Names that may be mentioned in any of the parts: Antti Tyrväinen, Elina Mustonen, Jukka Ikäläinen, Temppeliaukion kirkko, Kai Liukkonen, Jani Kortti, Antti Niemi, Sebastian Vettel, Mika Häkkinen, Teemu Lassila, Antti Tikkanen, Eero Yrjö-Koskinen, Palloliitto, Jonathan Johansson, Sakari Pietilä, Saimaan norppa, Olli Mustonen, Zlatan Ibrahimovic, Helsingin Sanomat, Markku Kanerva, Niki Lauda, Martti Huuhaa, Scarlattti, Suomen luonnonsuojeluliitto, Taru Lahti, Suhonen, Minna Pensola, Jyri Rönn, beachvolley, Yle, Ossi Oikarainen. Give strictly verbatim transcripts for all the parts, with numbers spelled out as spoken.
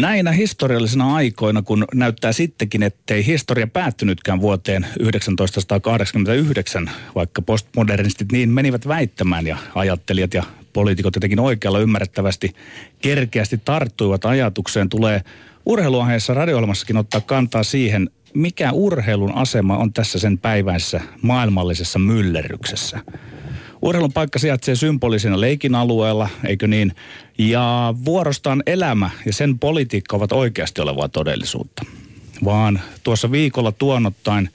Näinä historiallisina aikoina, kun näyttää sittenkin, ettei historia päättynytkään vuoteen tuhatyhdeksänsataakahdeksankymmentäyhdeksän, vaikka postmodernistit niin menivät väittämään ja ajattelijat ja poliitikot jotenkin oikealla ymmärrettävästi kerkeästi tarttuivat ajatukseen, tulee urheiluaiheessa radio-ohjelmassakin ottaa kantaa siihen, mikä urheilun asema on tässä sen päiväisessä maailmallisessa myllerryksessä. Urheilun paikka sijaitsee symbolisena leikin alueella, eikö niin? Ja vuorostaan elämä ja sen politiikka ovat oikeasti olevaa todellisuutta. Vaan tuossa viikolla tuonottain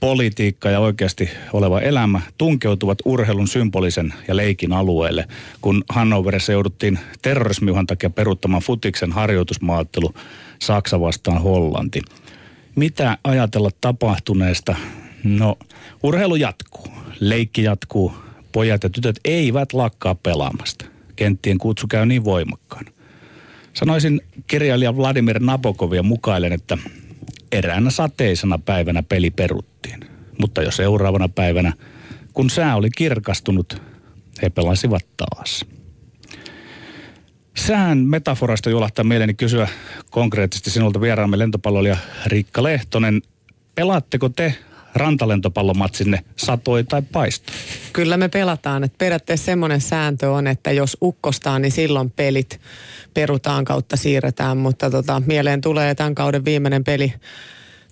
politiikka ja oikeasti oleva elämä tunkeutuvat urheilun symbolisen ja leikin alueelle, kun Hannoverissa jouduttiin terrorismiuhan takia peruuttamaan futiksen harjoitusmaattelu Saksa vastaan Hollanti. Mitä ajatella tapahtuneesta? No, urheilu jatkuu, leikki jatkuu. Pojat ja tytöt eivät lakkaa pelaamasta. Kenttien kutsu käy niin voimakkaana. Sanoisin kirjailija Vladimir Nabokovia mukaillen, että eräänä sateisena päivänä peli peruttiin. Mutta jo seuraavana päivänä, kun sää oli kirkastunut, he pelasivat taas. Sään metaforasta jolahtaa mieleeni kysyä konkreettisesti sinulta vieraamme lentopalloilija Riikka Lehtonen. Pelaatteko te rantalentopallomatsinne satoi tai paistoi? Kyllä me pelataan. Että periaatteessa semmoinen sääntö on, että jos ukkostaa, niin silloin pelit perutaan kautta siirretään. Mutta tota, mieleen tulee tämän kauden viimeinen peli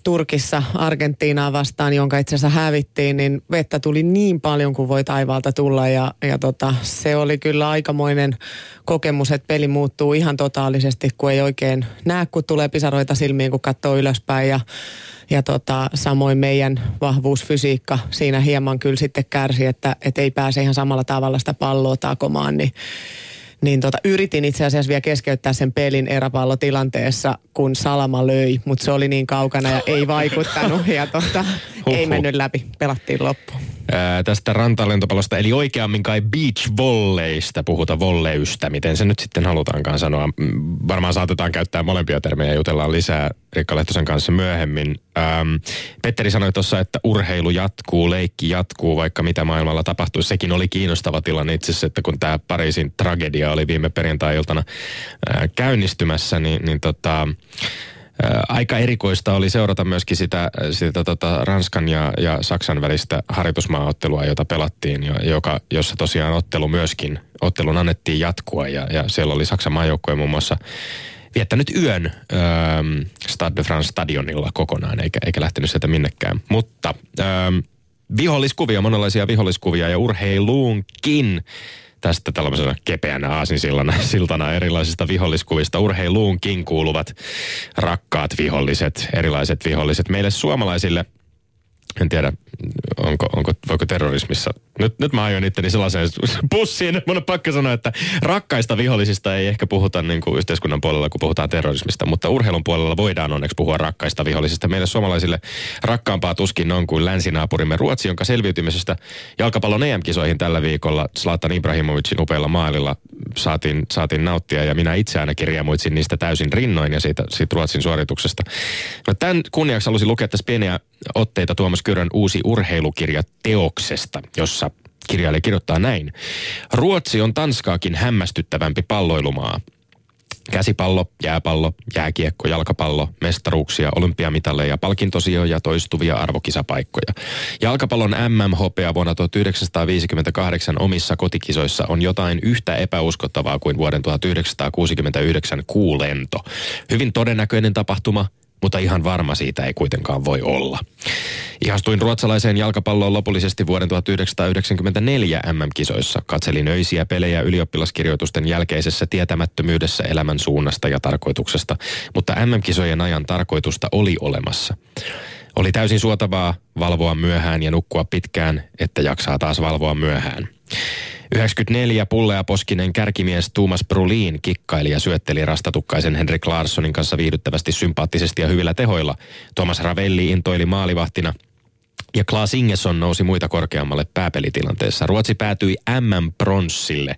Turkissa Argentiinaa vastaan, jonka itse asiassa hävittiin, niin vettä tuli niin paljon kuin voi taivaalta tulla. Ja, ja tota, se oli kyllä aikamoinen kokemus, että peli muuttuu ihan totaalisesti, kun ei oikein näe, kun tulee pisaroita silmiin, kun katsoo ylöspäin. Ja Ja tota, samoin meidän vahvuusfysiikka siinä hieman kyllä sitten kärsi, että et ei pääse ihan samalla tavalla sitä palloa takomaan. Niin, niin tota, yritin itse asiassa vielä keskeyttää sen pelin eräpallotilanteessa, kun Salama löi, mutta se oli niin kaukana ja ei vaikuttanut ja tota, ei mennyt läpi. Pelattiin loppuun. Ää, tästä rantalentopallosta, eli oikeammin kai beachvolleysta puhuta, volleystä, miten se nyt sitten halutaankaan sanoa. Varmaan saatetaan käyttää molempia termejä ja jutellaan lisää Riikka Lehtosen kanssa myöhemmin. Ähm, Petteri sanoi tuossa, että urheilu jatkuu, leikki jatkuu, vaikka mitä maailmalla tapahtuu. Sekin oli kiinnostava tilanne itse asiassa, että kun tämä Pariisin tragedia oli viime perjantai-iltana äh, käynnistymässä, niin, niin tota... aika erikoista oli seurata myöskin sitä, sitä tota Ranskan ja, ja Saksan välistä harjoitusmaaottelua, jota pelattiin, jo, joka, jossa tosiaan ottelu myöskin, ottelun annettiin jatkua ja, ja siellä oli Saksan maajoukkue muun muassa viettänyt yön öö, Stade de France-stadionilla kokonaan, eikä, eikä lähtenyt sieltä minnekään. Mutta öö, viholliskuvia, monenlaisia viholliskuvia ja urheiluunkin. Tästä tällaisena kepeänä aasinsiltana siltana erilaisista viholliskuvista urheiluunkin kuuluvat rakkaat viholliset, erilaiset viholliset meille suomalaisille. En tiedä, onko, onko, voiko terrorismissa. Nyt, nyt mä ajoin itteni sellaiseen pussiin. Mun on pakko sanoa, että rakkaista vihollisista ei ehkä puhuta niin kuin yhteiskunnan puolella, kun puhutaan terrorismista. Mutta urheilun puolella voidaan onneksi puhua rakkaista vihollisista. Meille suomalaisille rakkaampaa tuskin on kuin länsinaapurimme Ruotsi, jonka selviytymisestä jalkapallon E M-kisoihin tällä viikolla Zlatan Ibrahimovicin upealla maalilla saatiin, saatiin nauttia. Ja minä itse ainakin riemuitsin niistä täysin rinnoin ja siitä, siitä Ruotsin suorituksesta. No, tämän kunniaksi halusin lukea tässä pieniä otteita Tuomas Kyrön uusi urheilukirja teoksesta, jossa kirjailija kirjoittaa näin. Ruotsi on Tanskaakin hämmästyttävämpi palloilumaa. Käsipallo, jääpallo, jääkiekko, jalkapallo, mestaruuksia, olympiamitaleja, palkintosijoja, toistuvia arvokisapaikkoja. Jalkapallon M M-hopea vuonna tuhatyhdeksänsataaviisikymmentäkahdeksan omissa kotikisoissa on jotain yhtä epäuskottavaa kuin vuoden tuhatyhdeksänsataakuusikymmentäyhdeksän kuulento. Hyvin todennäköinen tapahtuma, mutta ihan varma siitä ei kuitenkaan voi olla. Ihastuin ruotsalaiseen jalkapalloon lopullisesti vuoden tuhatyhdeksänsataayhdeksänkymmentäneljä M M-kisoissa. Katselin öisiä pelejä ylioppilaskirjoitusten jälkeisessä tietämättömyydessä elämän suunnasta ja tarkoituksesta, mutta M M-kisojen ajan tarkoitusta oli olemassa. Oli täysin suotavaa valvoa myöhään ja nukkua pitkään, että jaksaa taas valvoa myöhään. yhdeksänkymmentäneljä pullea poskinen kärkimies Tomas Brolin kikkaili ja syötteli rastatukkaisen Henrik Larssonin kanssa viihdyttävästi, sympaattisesti ja hyvillä tehoilla. Thomas Ravelli intoili maalivahtina ja Klaas Ingesson nousi muita korkeammalle pääpelitilanteessa. Ruotsi päätyi M M-pronssille.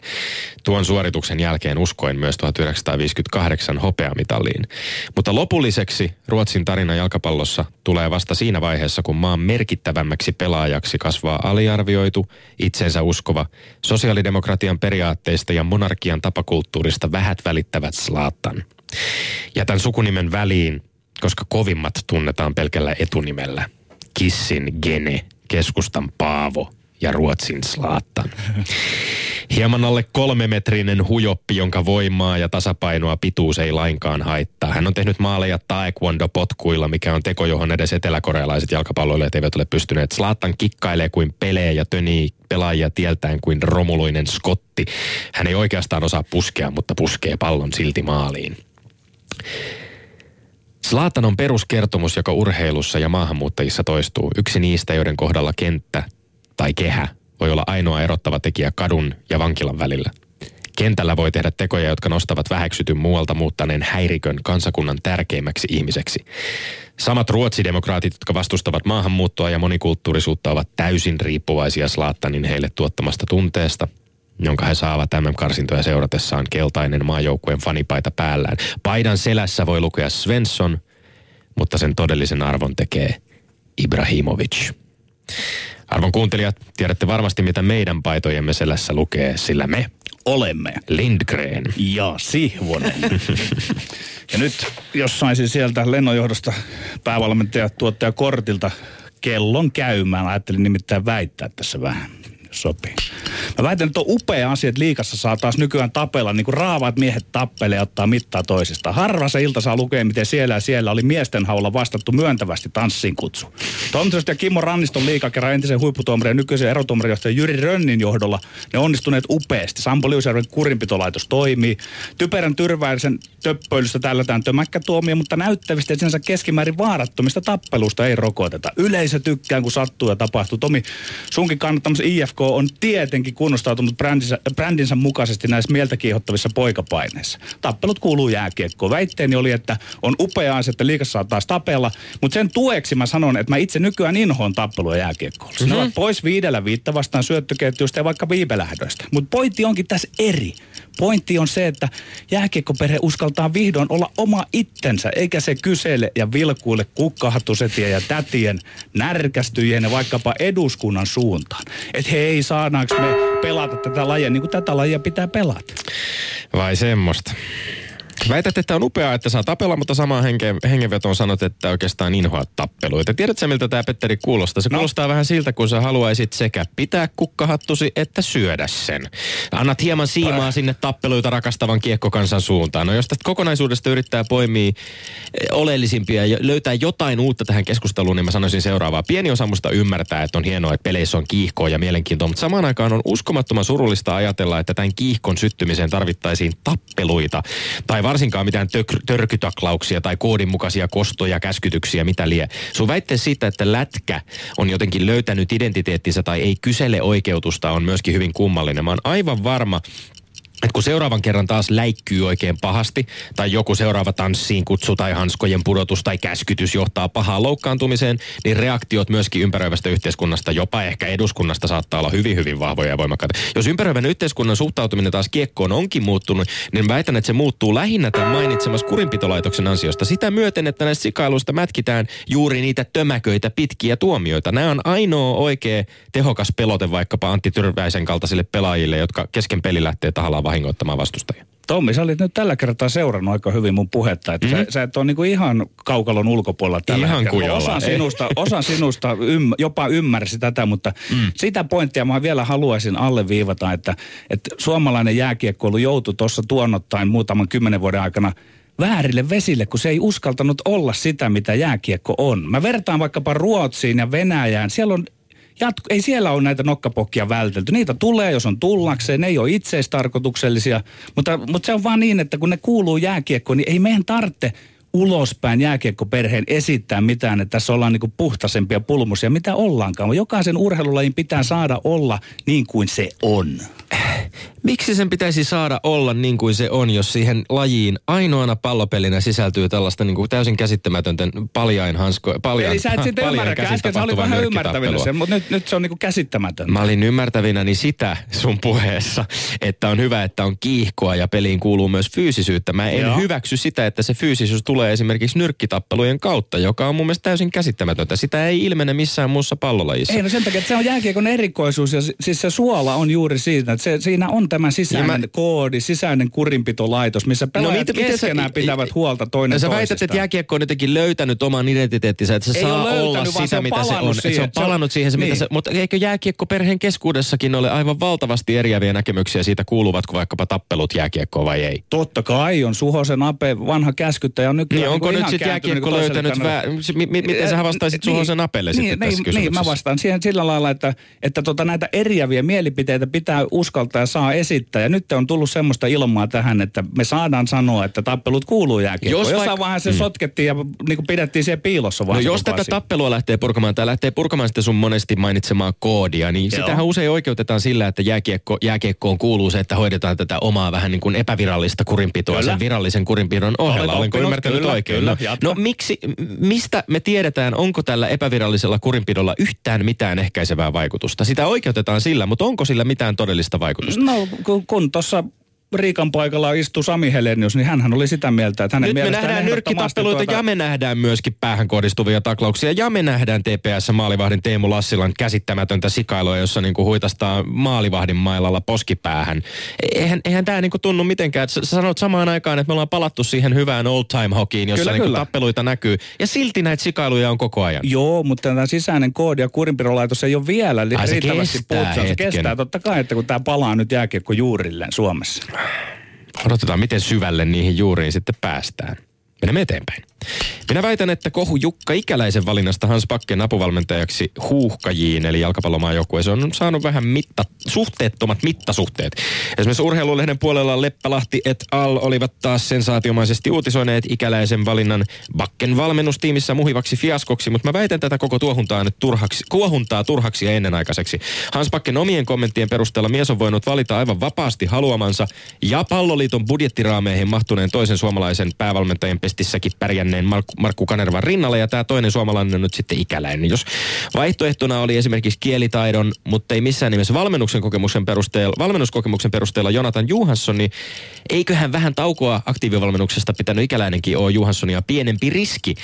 Tuon suorituksen jälkeen uskoin myös tuhatyhdeksänsataaviisikymmentäkahdeksan hopeamitaliin. Mutta lopulliseksi Ruotsin tarina jalkapallossa tulee vasta siinä vaiheessa, kun maan merkittävämmäksi pelaajaksi kasvaa aliarvioitu, itsensä uskova, sosiaalidemokratian periaatteista ja monarkian tapakulttuurista vähät välittävät Zlatan. Jätän sukunimen väliin, koska kovimmat tunnetaan pelkällä etunimellä. Kissin Gene, keskustan Paavo ja Ruotsin Zlatan. Hieman alle kolmemetrinen hujoppi, jonka voimaa ja tasapainoa pituus ei lainkaan haittaa. Hän on tehnyt maaleja taekwondo-potkuilla, mikä on teko, johon edes eteläkorealaiset jalkapalloilijat eivät ole pystyneet. Zlatan kikkailee kuin pelejä ja tönii pelaajia tieltään kuin romuluinen skotti. Hän ei oikeastaan osaa puskea, mutta puskee pallon silti maaliin. Zlatan on peruskertomus, joka urheilussa ja maahanmuuttajissa toistuu. Yksi niistä, joiden kohdalla kenttä tai kehä voi olla ainoa erottava tekijä kadun ja vankilan välillä. Kentällä voi tehdä tekoja, jotka nostavat väheksytyn muualta muuttaneen häirikön kansakunnan tärkeimmäksi ihmiseksi. Samat ruotsidemokraatit, jotka vastustavat maahanmuuttoa ja monikulttuurisuutta, ovat täysin riippuvaisia Zlatanin heille tuottamasta tunteesta, jonka he saavat M M-karsintoja seuratessaan keltainen maajoukkueen fanipaita päällään. Paidan selässä voi lukea Svensson, mutta sen todellisen arvon tekee Ibrahimovic. Arvon kuuntelijat, tiedätte varmasti, mitä meidän paitojemme selässä lukee, sillä me olemme Lindgren ja Sihvonen. Ja nyt, jos saisin sieltä lennonjohdosta päävalmentaja tuottaja kortilta kellon käymään, ajattelin nimittäin väittää tässä vähän. Sopii. Mä väitän, että on upea asia, että liigassa saa taas nykyään tapella, niin kuin raavaat miehet tappelee ja ottaa mittaa toisistaan. Harva se ilta saa lukea, miten siellä ja siellä oli miesten haulla vastattu myöntävästi tanssiin kutsu. Tomtiosta ja Kimmo Ranniston liigakerran entisen huipputuomarin ja nykyisen erotuomarijohtajan Jyri Rönnin johdolla ne onnistuneet upeasti. Sampo Liusjärven kurinpitolaitos toimii. Typerän Tyrväisen töppöilystä tällätään tömäkkätuomia, mutta näyttävistä ja sinänsä keskimäärin vaarattomista tappelusta ei rokoteta. Yleisö tykkää, kun sattuu ja tapahtuu. Tomi, sunkin kannattamassa I F K on tietenkin kunnostautunut brändinsä, brändinsä mukaisesti näissä mieltä kiihottavissa poikapaineissa. Tappelut kuuluu jääkiekkoon. Väitteeni oli, että on upea asia, että liigassa saa taas tapella, mutta sen tueksi mä sanon, että mä itse nykyään inhoon tappelua jääkiekkoon. Mm-hmm. Ne ovat pois viidellä viitta vastaan syöttöketjuista ja vaikka viipelähdöistä. Mutta pointti onkin tässä eri. Pointti on se, että jääkiekkoperhe uskaltaa vihdoin olla oma itsensä, eikä se kysele ja vilkuille kukkahatusetien ja tätien, närkästyjien ja vaikkapa eduskunnan suuntaan. Että hei, saadaanko me pelata tätä lajia niin kuin tätä lajia pitää pelata? Vai semmoista. Väität, että on upeaa, että saa tapella, mutta samaan henke, hengenvetoon sanot, että oikeastaan inhoa tappeluita. Tiedätkö, miltä tämä Petteri kuulostaa? Se no. kuulostaa vähän siltä, kun sä haluaisit sekä pitää kukkahattusi, että syödä sen. Annat hieman siimaa sinne tappeluita rakastavan kiekkokansan suuntaan. No jos tästä kokonaisuudesta yrittää poimia oleellisimpia ja löytää jotain uutta tähän keskusteluun, niin mä sanoisin seuraavaa. Pieni osa musta ymmärtää, että on hienoa, että peleissä on kiihkoa ja mielenkiintoa, mutta samaan aikaan on uskomattoman surullista ajatella, että tämän kiihkon syttymiseen tarvittaisiin tappeluita tai varsinkaan mitään tök- törkytaklauksia tai koodinmukaisia kostoja, käskytyksiä, mitä lie. Sun väitte siitä, että lätkä on jotenkin löytänyt identiteettinsä tai ei kysele oikeutusta, on myöskin hyvin kummallinen. Mä oon aivan varma, että kun seuraavan kerran taas läikkyy oikein pahasti, tai joku seuraava tanssiin kutsu tai hanskojen pudotus tai käskytys johtaa pahaan loukkaantumiseen, niin reaktiot myöskin ympäröivästä yhteiskunnasta, jopa ehkä eduskunnasta, saattaa olla hyvin, hyvin vahvoja ja voimakkaita. Jos ympäröivän yhteiskunnan suhtautuminen taas kiekkoon onkin muuttunut, niin väitän, että se muuttuu lähinnä tämän mainitsemassa kurinpitolaitoksen ansiosta. Sitä myöten, että näistä sikailuista mätkitään juuri niitä tömäköitä pitkiä tuomioita. Nämä on ainoa oikea tehokas pelote vaikkapa Antti Tyrväisen kaltaisille pelaajille, jotka kesken peli lähtee tahallaan vahingoittamaan vastustajia. Tommi, sä olit nyt tällä kertaa seurannut aika hyvin mun puhetta, että mm-hmm. sä, sä et ole niinku ihan kaukalon ulkopuolella tällä ihan hetkellä. Osa sinusta, osa sinusta ymm, jopa ymmärsi tätä, mutta mm. sitä pointtia mä vielä haluaisin alleviivata, että, että suomalainen jääkiekkoilu joutui tuossa tuonnottain muutaman kymmenen vuoden aikana väärille vesille, kun se ei uskaltanut olla sitä, mitä jääkiekko on. Mä vertaan vaikkapa Ruotsiin ja Venäjään. Siellä on Jatku, ei siellä ole näitä nokkapokkia vältelty. Niitä tulee, jos on tullakseen. Ne ei ole itseistarkoituksellisia. Mutta, mutta se on vaan niin, että kun ne kuuluu jääkiekkoon, niin ei meidän tarvitse ulospäin jääkiekkoperheen esittää mitään, että tässä ollaan niinku puhtaisempia pulmusia, mitä ollaankaan. Jokaisen urheilulajin pitää saada olla niin kuin se on. Miksi sen pitäisi saada olla niin kuin se on, jos siihen lajiin ainoana pallopelinä sisältyy tällaista niin kuin täysin käsittämätöntä paljain hanskoja, paljain, Eli sä et sitten ymmärräkään, äsken sä olit vähän ymmärtävinä sen, mutta nyt, nyt se on niin kuin käsittämätöntä. Mä olin ymmärtävinäni sitä sun puheessa, että on hyvä, että on kiihkoa ja peliin kuuluu myös fyysisyyttä. Mä en Joo. hyväksy sitä, että se fyysisyys tulee esimerkiksi nyrkkitappelujen kautta, joka on mun mielestä täysin käsittämätöntä. Sitä ei ilmene missään muussa pallolajissa. Ei, no sen takia, että se on jääkiekon erikoisuus ja siis se suola on juuri siitä, että se, siinä on tämä sisäinen mä... koodi, sisäinen kurinpitolaitos, missä pelaajat no, keskenään sä... pitävät huolta toinen toisistaan. Sä väität, että jääkiekko on jotenkin löytänyt oman identiteettinsä, että se ei saa olla sitä, mitä se on. Siihen, se on palannut siihen, se, niin. mitä se, mutta eikö jääkiekkoperheen keskuudessakin ole aivan valtavasti eriäviä näkemyksiä siitä, kuuluvatko vaikkapa tappelut jääkiekkoon vai ei? Totta kai on. Suhosen Ape, vanha käskyttäjä on nykyään niin, onko niin nyt sitten jääkiekko löytänyt, miten sä vastaisit Suhosen Apelle sitten tässä kysymyksessä? Niin, mä vastaan siihen sillä lailla, että näitä eriäviä mielipiteitä pitää uskaltaa ja saa esittää. Ja nyt on tullut semmoista ilmaa tähän, että me saadaan sanoa, että tappelut kuuluu jääkiekkoon. Jos Jossain vaiheessa se mm. sotkettiin ja niinku pidettiin siellä piilossa. No jos tätä asia. tappelua lähtee purkamaan, tai lähtee purkamaan sitten sun monesti mainitsemaan koodia, niin Joo. sitähän usein oikeutetaan sillä, että jääkiekko, jääkiekkoon kuuluu se, että hoidetaan tätä omaa vähän niin kuin epävirallista kurinpitoa kyllä. sen virallisen kurinpidon ohella. Olenko ymmärtänyt kyllä, oikein? Kyllä, no miksi, mistä me tiedetään, onko tällä epävirallisella kurinpidolla yhtään mitään ehkäisevää vaikutusta? Sitä oikeutetaan sillä, mutta onko sillä mitään todellista vaikutusta? No kun, kun tuossa Riikan paikalla istui Sami Helenius, niin hänhän oli sitä mieltä, että hänen mielestään... Nyt me nähdään nyrkkitappeluita tuota... ja me nähdään myöskin päähän kohdistuvia taklauksia ja me nähdään T P S-maalivahdin Teemu Lassilan käsittämätöntä sikailua, jossa niinku huitastaa maalivahdin mailalla poskipäähän. Eihän, eihän tämä niinku tunnu mitenkään. Sä sanot samaan aikaan, että me ollaan palattu siihen hyvään old time hockeyin, jossa kyllä, niinku kyllä. tappeluita näkyy ja silti näitä sikailuja on koko ajan. Joo, mutta tämä sisäinen koodi ja kurinpidolaitos ei ole vielä Ai, se riittävästi puuttunut. Se kestää totta kai, että kun tämä palaa nyt jääkiekko juurilleen Suomessa. Odotetaan, miten syvälle niihin juuriin sitten päästään. Mennään eteenpäin. Minä väitän, että kohu Jukka Ikäläisen valinnasta Hans Backen apuvalmentajaksi huuhkajiin, eli jalkapallomaajoukkueeseen, on saanut vähän mitta, suhteettomat mittasuhteet. Esimerkiksi Urheilulehden puolella Leppälahti et al. olivat taas sensaatiomaisesti uutisoineet Ikäläisen valinnan Backen valmennustiimissä muhivaksi fiaskoksi, mutta mä väitän tätä koko tuohuntaa nyt turhaksi, kuohuntaa turhaksi ja ennenaikaiseksi. Hans Backen omien kommenttien perusteella mies on voinut valita aivan vapaasti haluamansa ja Palloliiton budjettiraameihin mahtuneen toisen suomalaisen päävalmentajan pestissäkin pärjänne Markku Kanervan rinnalle ja tämä toinen suomalainen on nyt sitten Ikäläinen. Jos vaihtoehtona oli esimerkiksi kielitaidon, mutta ei missään nimessä valmennuksen kokemuksen perusteella, valmennuskokemuksen perusteella Jonathan Johansson, niin eiköhän vähän taukoa aktiivivalmennuksesta pitänyt Ikäläinenkin ole Johanssonia pienempi riski.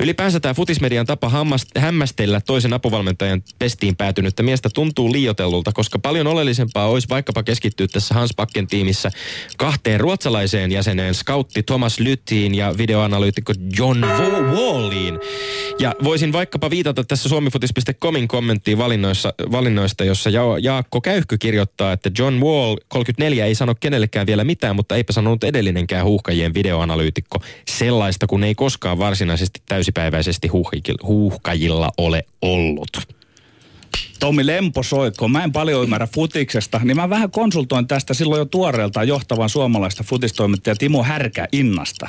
Ylipäänsä tämä futismedian tapa hämmästellä toisen apuvalmentajan pestiin päätynyttä miestä tuntuu liioitellulta, koska paljon oleellisempaa olisi vaikkapa keskittyä tässä Hans Backen tiimissä kahteen ruotsalaiseen jäseneen, scoutti Thomas Lythin ja videoanalyytikko John Walliin. Ja voisin vaikkapa viitata tässä suomifutis piste comin kommenttiin valinnoissa, valinnoista, jossa ja- Jaakko Käyhky kirjoittaa, että John Wall kolmekymmentäneljä ei sano kenellekään vielä mitään, mutta eipä sanonut edellinenkään huuhkajien videoanalyytikko sellaista, kun ei koskaan varsinaisesti täysipäiväisesti huuh- huuhkajilla ole ollut. Tomi Lempo soitko, mä en paljon ymmärrä futiksesta, niin mä vähän konsultoin tästä silloin jo tuoreeltaan johtavan suomalaista futistoimittaja Timo Härkä Innasta.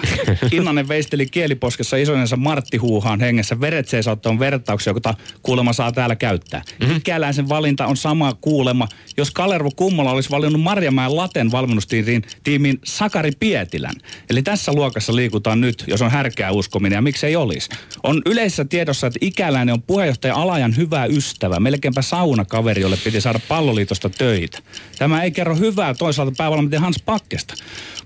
Innanen veisteli kieliposkessa isonensa Martti Huuhaan hengessä veret seisauttoon vertauksia, jota kuulemma saa täällä käyttää. Mm-hmm. Ikäläisen valinta on sama kuulema, jos Kalervo Kummola olisi valinnut Marjamäen Laten valmennustiimiin Sakari Pietilän. Eli tässä luokassa liikutaan nyt, jos on härkää uskominen ja miksei olisi. On yleisessä tiedossa, että Ikäläinen on puheenjohtaja Alajan hyvä ystävä, melkeinpä saunakaveri, jolle piti saada Palloliitosta töitä. Tämä ei kerro hyvää toisaalta päävalmentaja Hans Backesta.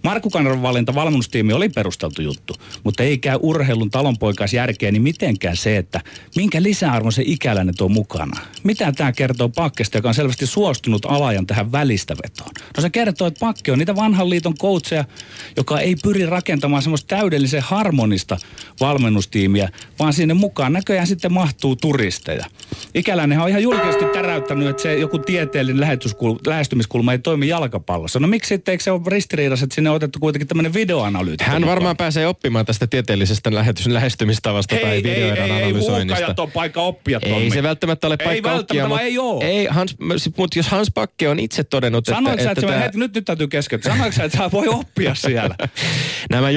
Markku Kanervan valinta valmennustiimi oli perusteltu juttu, mutta ei käy urheilun talonpoikaisjärkeeni mitenkään se, että minkä lisäarvon se Ikäläinen tuo mukana. Mitä tämä kertoo Backesta, joka on selvästi suostunut Alajan tähän välistävetoon? No se kertoo, että Backe on niitä vanhan liiton coacheja, joka ei pyri rakentamaan semmoista täydellisen harmonista valmennustiimiä, vaan sinne mukaan näköjään sitten mahtuu turisteja. Ikäläinenhän on ihan julkinen. Oikeasti täräyttänyt, että se joku tieteellinen lähestymiskulma ei toimi jalkapallossa. No miksi sitten eikö se ole ristiriidassa, että sinne on otettu kuitenkin tämmöinen videoanalyytikko? Hän varmaan mukaan pääsee oppimaan tästä tieteellisestä lähestymistavasta ei, tai videoiden analysoinnista. Ei, ei, analysoinnista. Huukajat on paikka oppia, Tommi. Ei se välttämättä ole paikka ei oppia, mutta ei, ei Hans, mut jos Hans Backe on itse todennut, sanoitko että... Sanoitko sä, että, että tämä... heti, nyt, nyt täytyy keskeyttää. Sanoitko sä, että sä voi oppia siellä? Nämä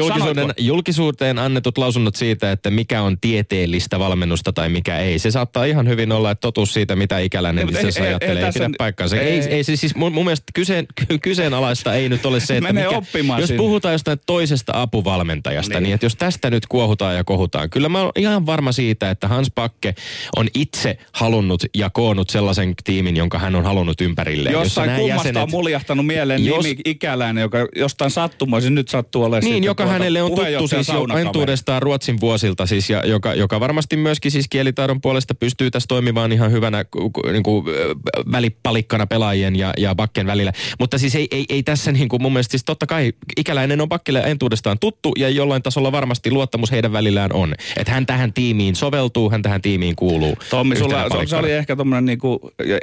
julkisuuteen annetut lausunnot siitä, että mikä on tieteellistä valmennusta tai mikä ei. Se saattaa ihan hyvin olla, että totuus siitä, mitä Ikäläinen itse asiassa ajattelee, ei pidä paikkaansa. Ei, ei, siis mun, mun mielestä kyseen, kyseenalaista ei nyt ole se, että mikä, jos sinne puhutaan jostain toisesta apuvalmentajasta, niin. niin että jos tästä nyt kuohutaan ja kohutaan. Kyllä mä oon ihan varma siitä, että Hans Backe on itse halunnut ja koonnut sellaisen tiimin, jonka hän on halunnut ympärilleen. Jossain jossa kummasta jäsenet on muljahtanut mieleen jos, nimi Ikäläinen, joka jostain sattumoisin nyt sattuu olemaan. Niin, joka tuota, hänelle on tuttu siis jo entuudestaan Ruotsin vuosilta, siis, ja, joka, joka varmasti myöskin siis kielitaidon puolesta pystyy tässä toimimaan vaan ihan hyvänä niin kuin, välipalikkana pelaajien ja, ja Backen välillä. Mutta siis ei, ei, ei tässä niin kuin mun mielestä siis totta kai Ikäläinen on Backille entuudestaan tuttu ja jollain tasolla varmasti luottamus heidän välillään on. Että hän tähän tiimiin soveltuu, hän tähän tiimiin kuuluu. Tommi, sulla se oli ehkä tommoinen niin kuin,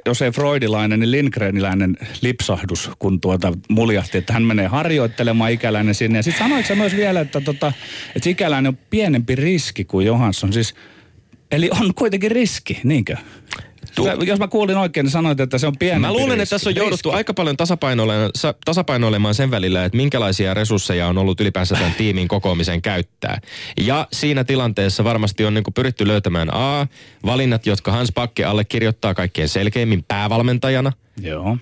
jos ei freudilainen, niin Lindgreniläinen lipsahdus, kun tuota muljahti, että hän menee harjoittelemaan Ikäläinen sinne. Ja sitten sanoitko sä myös vielä, että, tota, että Ikäläinen on pienempi riski kuin Johansson. Siis, eli on kuitenkin riski, niinkö? Tu- Jos mä kuulin oikein, niin sanoit, että se on pienempi Mä luulen, riski. Että tässä on jouduttu riski. aika paljon tasapainoilemaan, tasapainoilemaan sen välillä, että minkälaisia resursseja on ollut ylipäänsä tämän tiimin kokoamiseen käyttää. Ja siinä tilanteessa varmasti on niin kuin pyritty löytämään A, valinnat, jotka Hans Backe allekirjoittaa kaikkein selkeimmin päävalmentajana. Joo.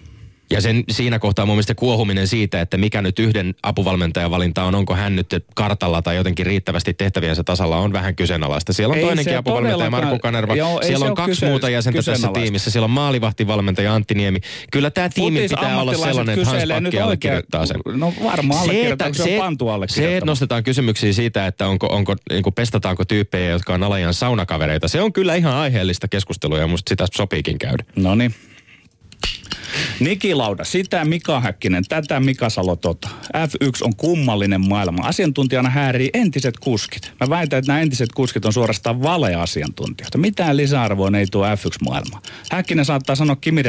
Ja sen, siinä kohtaa mun mielestä kuohuminen siitä, että mikä nyt yhden apuvalmentajan valinta on, onko hän nyt kartalla tai jotenkin riittävästi tehtäviensä tasalla, on vähän kyseenalaista. Siellä on ei toinenkin apuvalmentaja Markku Kanerva, joo, siellä on kaksi kyse- muuta jäsentä tässä tiimissä, siellä on maalivahtivalmentaja Antti Niemi. Kyllä tämä tiimi pitää olla sellainen, että Hans Backe allekirjoittaa sen. No varmaan allekirjoittaa, kun se, se on pantu allekirjoittamaan. Se, että nostetaan kysymyksiä siitä, että onko, onko, niin kuin pestataanko tyyppejä, jotka on alajan saunakavereita, se on kyllä ihan aiheellista keskustelua ja musta sitä sopiikin käydä. No niin. Niki Lauda sitä, Mika Häkkinen tätä, Mika Salo tota. äf yksi on kummallinen maailma. Asiantuntijana häärii entiset kuskit. Mä väitän, että nämä entiset kuskit on suorastaan valeasiantuntijoita. Mitään lisäarvoa ei tuo äf yksi-maailma. Häkkinen saattaa sanoa Kimi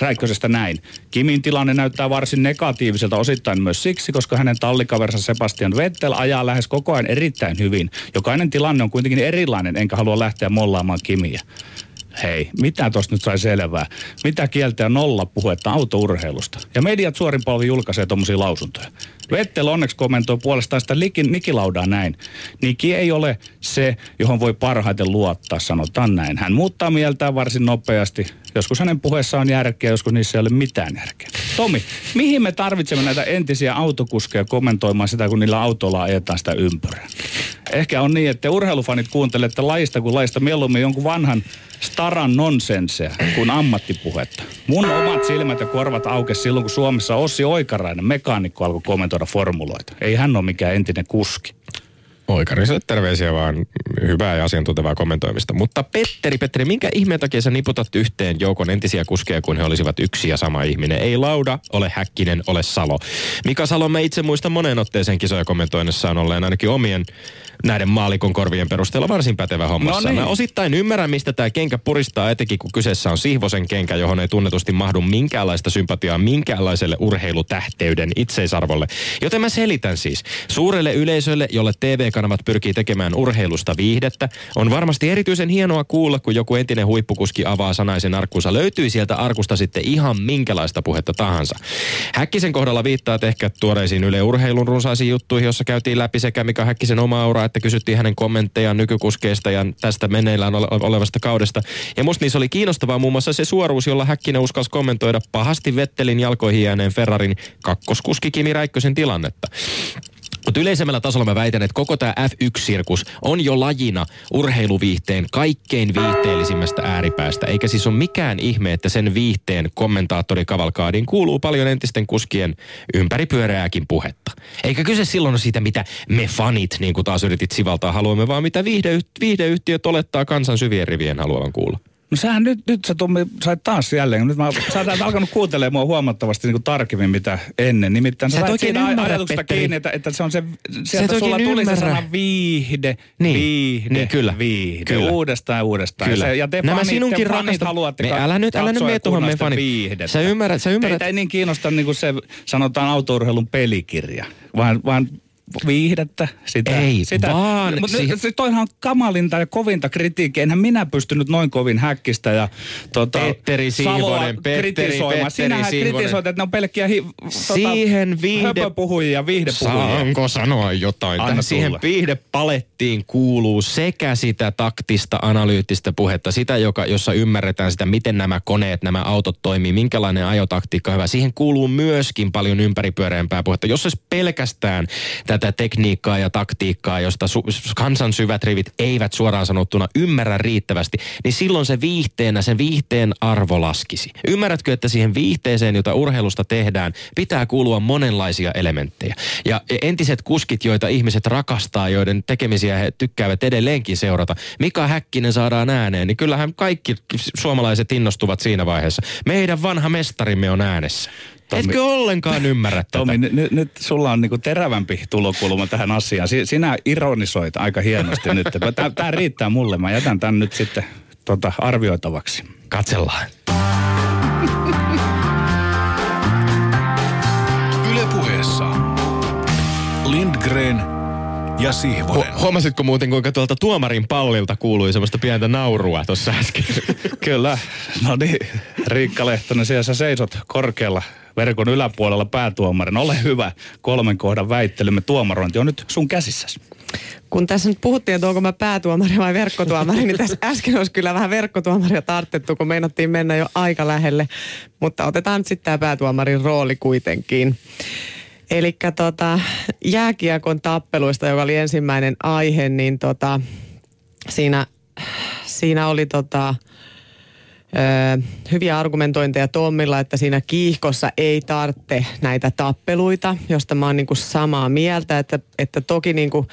Räikkösestä näin. Kimin tilanne näyttää varsin negatiiviselta osittain myös siksi, koska hänen tallikaversa Sebastian Vettel ajaa lähes koko ajan erittäin hyvin. Jokainen tilanne on kuitenkin erilainen, enkä halua lähteä mollaamaan Kimiä. Hei, mitä tuosta nyt sai selvää? Mitä kieltä ja nolla puhetta autourheilusta? Ja mediat suorin palvi julkaisee tommosia lausuntoja. Vettel onneksi kommentoi puolestaan sitä Niki Laudaa näin. Niki ei ole se, johon voi parhaiten luottaa, sanotaan näin. Hän muuttaa mieltään varsin nopeasti. Joskus hänen puheessaan on järkeä, joskus niissä ei ole mitään järkeä. Tomi, mihin me tarvitsemme näitä entisiä autokuskeja kommentoimaan sitä, kun niillä autolla ajetaan sitä ympyrää? Ehkä on niin, että urheilufanit kuuntelette lajista kuin lajista mieluummin jonkun vanhan staran nonsenseä kuin ammattipuhetta. Mun omat silmät ja korvat aukesi silloin, kun Suomessa Ossi Oikarainen, mekaanikko, alkoi kommentoida formuloita. Ei hän ole mikään entinen kuski. Oikariselle terveisiä vaan, hyvää ja asiantuntevaa kommentoimista. Mutta Petteri, Petteri, minkä ihmeen takia sä niputat yhteen joukon entisiä kuskeja, kun he olisivat yksi ja sama ihminen? Ei Lauda, ole Häkkinen, ole Salo. Mika Salo, mä itse muistan moneen otteeseen kisoja kommentoinnissaan olleen ainakin omien näiden maalikon korvien perusteella varsin pätevä hommassa. No niin. Mä osittain ymmärrän, mistä tää kenkä puristaa, etenkin kun kyseessä on Sihvosen kenkä, johon ei tunnetusti mahdu minkäänlaista sympatiaa minkäänlaiselle urheilutähteyden itseisarvolle. Joten mä selitän siis. Suurelle yleisölle, jolle T V-kanavat pyrkii tekemään urheilusta viihdettä, on varmasti erityisen hienoa kuulla, kun joku entinen huippukuski avaa sanaisen arkkunsa. Löytyy sieltä arkusta sitten ihan minkälaista puhetta tahansa. Häkkisen kohdalla viittaat ehkä tuoreisiin Yle Urheilun runsaisiin juttuihin, jossa käytiin läpi sekä Mika Häkkisen omaa uraa, että kysyttiin hänen kommenttejaan nykykuskeista ja tästä meneillään olevasta kaudesta. Ja musta niissä oli kiinnostavaa muun muassa se suoruus, jolla Häkkinen uskalsi kommentoida pahasti Vettelin jalkoihin jääneen Ferrarin kakkoskuski Kimi Räikkösen tilannetta. Mutta yleisemmällä tasolla mä väitän, että koko tämä äf yksi-sirkus on jo lajina urheiluviihteen kaikkein viihteellisimmästä ääripäästä. Eikä siis ole mikään ihme, että sen viihteen kommentaattorikavalkaadiin kuuluu paljon entisten kuskien ympäripyöreääkin puhetta. Eikä kyse silloin ole siitä, mitä me fanit, niin kuin taas yritit sivaltaa, haluamme, vaan mitä viihdeyhtiöt olettaa kansan syvien rivien haluavan kuulla. No sähän nyt, nyt sä Tommi sait taas jälleen. Nyt mä sä alkanut kuuntelemaan mua huomattavasti niin tarkemmin mitä ennen. Nimittäin sä sait siitä ajatuksesta kiinni, että, että se on se, sieltä sulla tuli ymmärrä. Se sana viihde, niin. viihde, niin, kyllä. viihde, kyllä. uudestaan uudestaan. Kyllä. Se, ja te nämä fanit, te fanit haluatte me, älä nyt, älä katsoa kunnosta me viihdettä. Sä ymmärrät, sä ymmärrät. Teitä ei niin kiinnosta niin kuin se sanotaan autourheilun pelikirja, vaan... vaan viihdettä, sitä. Ei, sitä. vaan. Mutta si- toihan on kamalinta ja kovinta kritiikkiä. Enhän minä pystynyt noin kovin Häkkistä ja tota, Petteri Sihvonen, Petteri, Petteri Sinähän kritisoit, että ne on pelkkiä hi- siihen tota, viihde... höpöpuhujia ja viihdepuhujia. Saanko sanoa jotain? Anna siihen viihdepalettiin kuuluu sekä sitä taktista, analyyttistä puhetta, sitä, joka, jossa ymmärretään sitä, miten nämä koneet, nämä autot toimii, minkälainen ajotaktiikka on hyvä. Siihen kuuluu myöskin paljon ympäripyöreämpää puhetta. Jos olisi pelkästään tätä tekniikkaa ja taktiikkaa, josta su- kansan syvät rivit eivät suoraan sanottuna ymmärrä riittävästi, niin silloin se viihteenä, sen viihteen arvo laskisi. Ymmärrätkö, että siihen viihteeseen, jota urheilusta tehdään, pitää kuulua monenlaisia elementtejä. Ja entiset kuskit, joita ihmiset rakastaa, joiden tekemisiä he tykkäävät edelleenkin seurata. Mika Häkkinen saadaan ääneen, niin kyllähän kaikki suomalaiset innostuvat siinä vaiheessa. Meidän vanha mestarimme on äänessä. Tommi, etkö ollenkaan ymmärrä tätä? Tommi, nyt, nyt sulla on niinku terävämpi tulokulma tähän asiaan. Sinä ironisoit aika hienosti nyt. Tämä riittää mulle. Mä jätän tämän nyt sitten tota, arvioitavaksi. Katsellaan. Yle Puheessa Lindgren ja Sihvonen. H- huomasitko muuten, kuinka tuolta tuomarin pallilta kuului semmoista pientä naurua tuossa äsken? Kyllä. No niin, Riikka Lehtonen, siellä sä seisot korkealla verkon yläpuolella päätuomarin. Ole hyvä, kolmen kohdan väittelymme tuomarointi on nyt sun käsissäsi. Kun tässä nyt puhuttiin, että onko mä päätuomari vai verkkotuomari, niin tässä äsken olisi kyllä vähän verkkotuomaria tarttettu, kun meinattiin mennä jo aika lähelle. Mutta otetaan nyt sitten tämä päätuomarin rooli kuitenkin. Elikkä tota, jääkiekon tappeluista, joka oli ensimmäinen aihe, niin tota, siinä, siinä oli tota, ö, hyviä argumentointeja Tommilla, että siinä kiihkossa ei tarvitse näitä tappeluita, josta mä oon niinku samaa mieltä, että, että toki niinku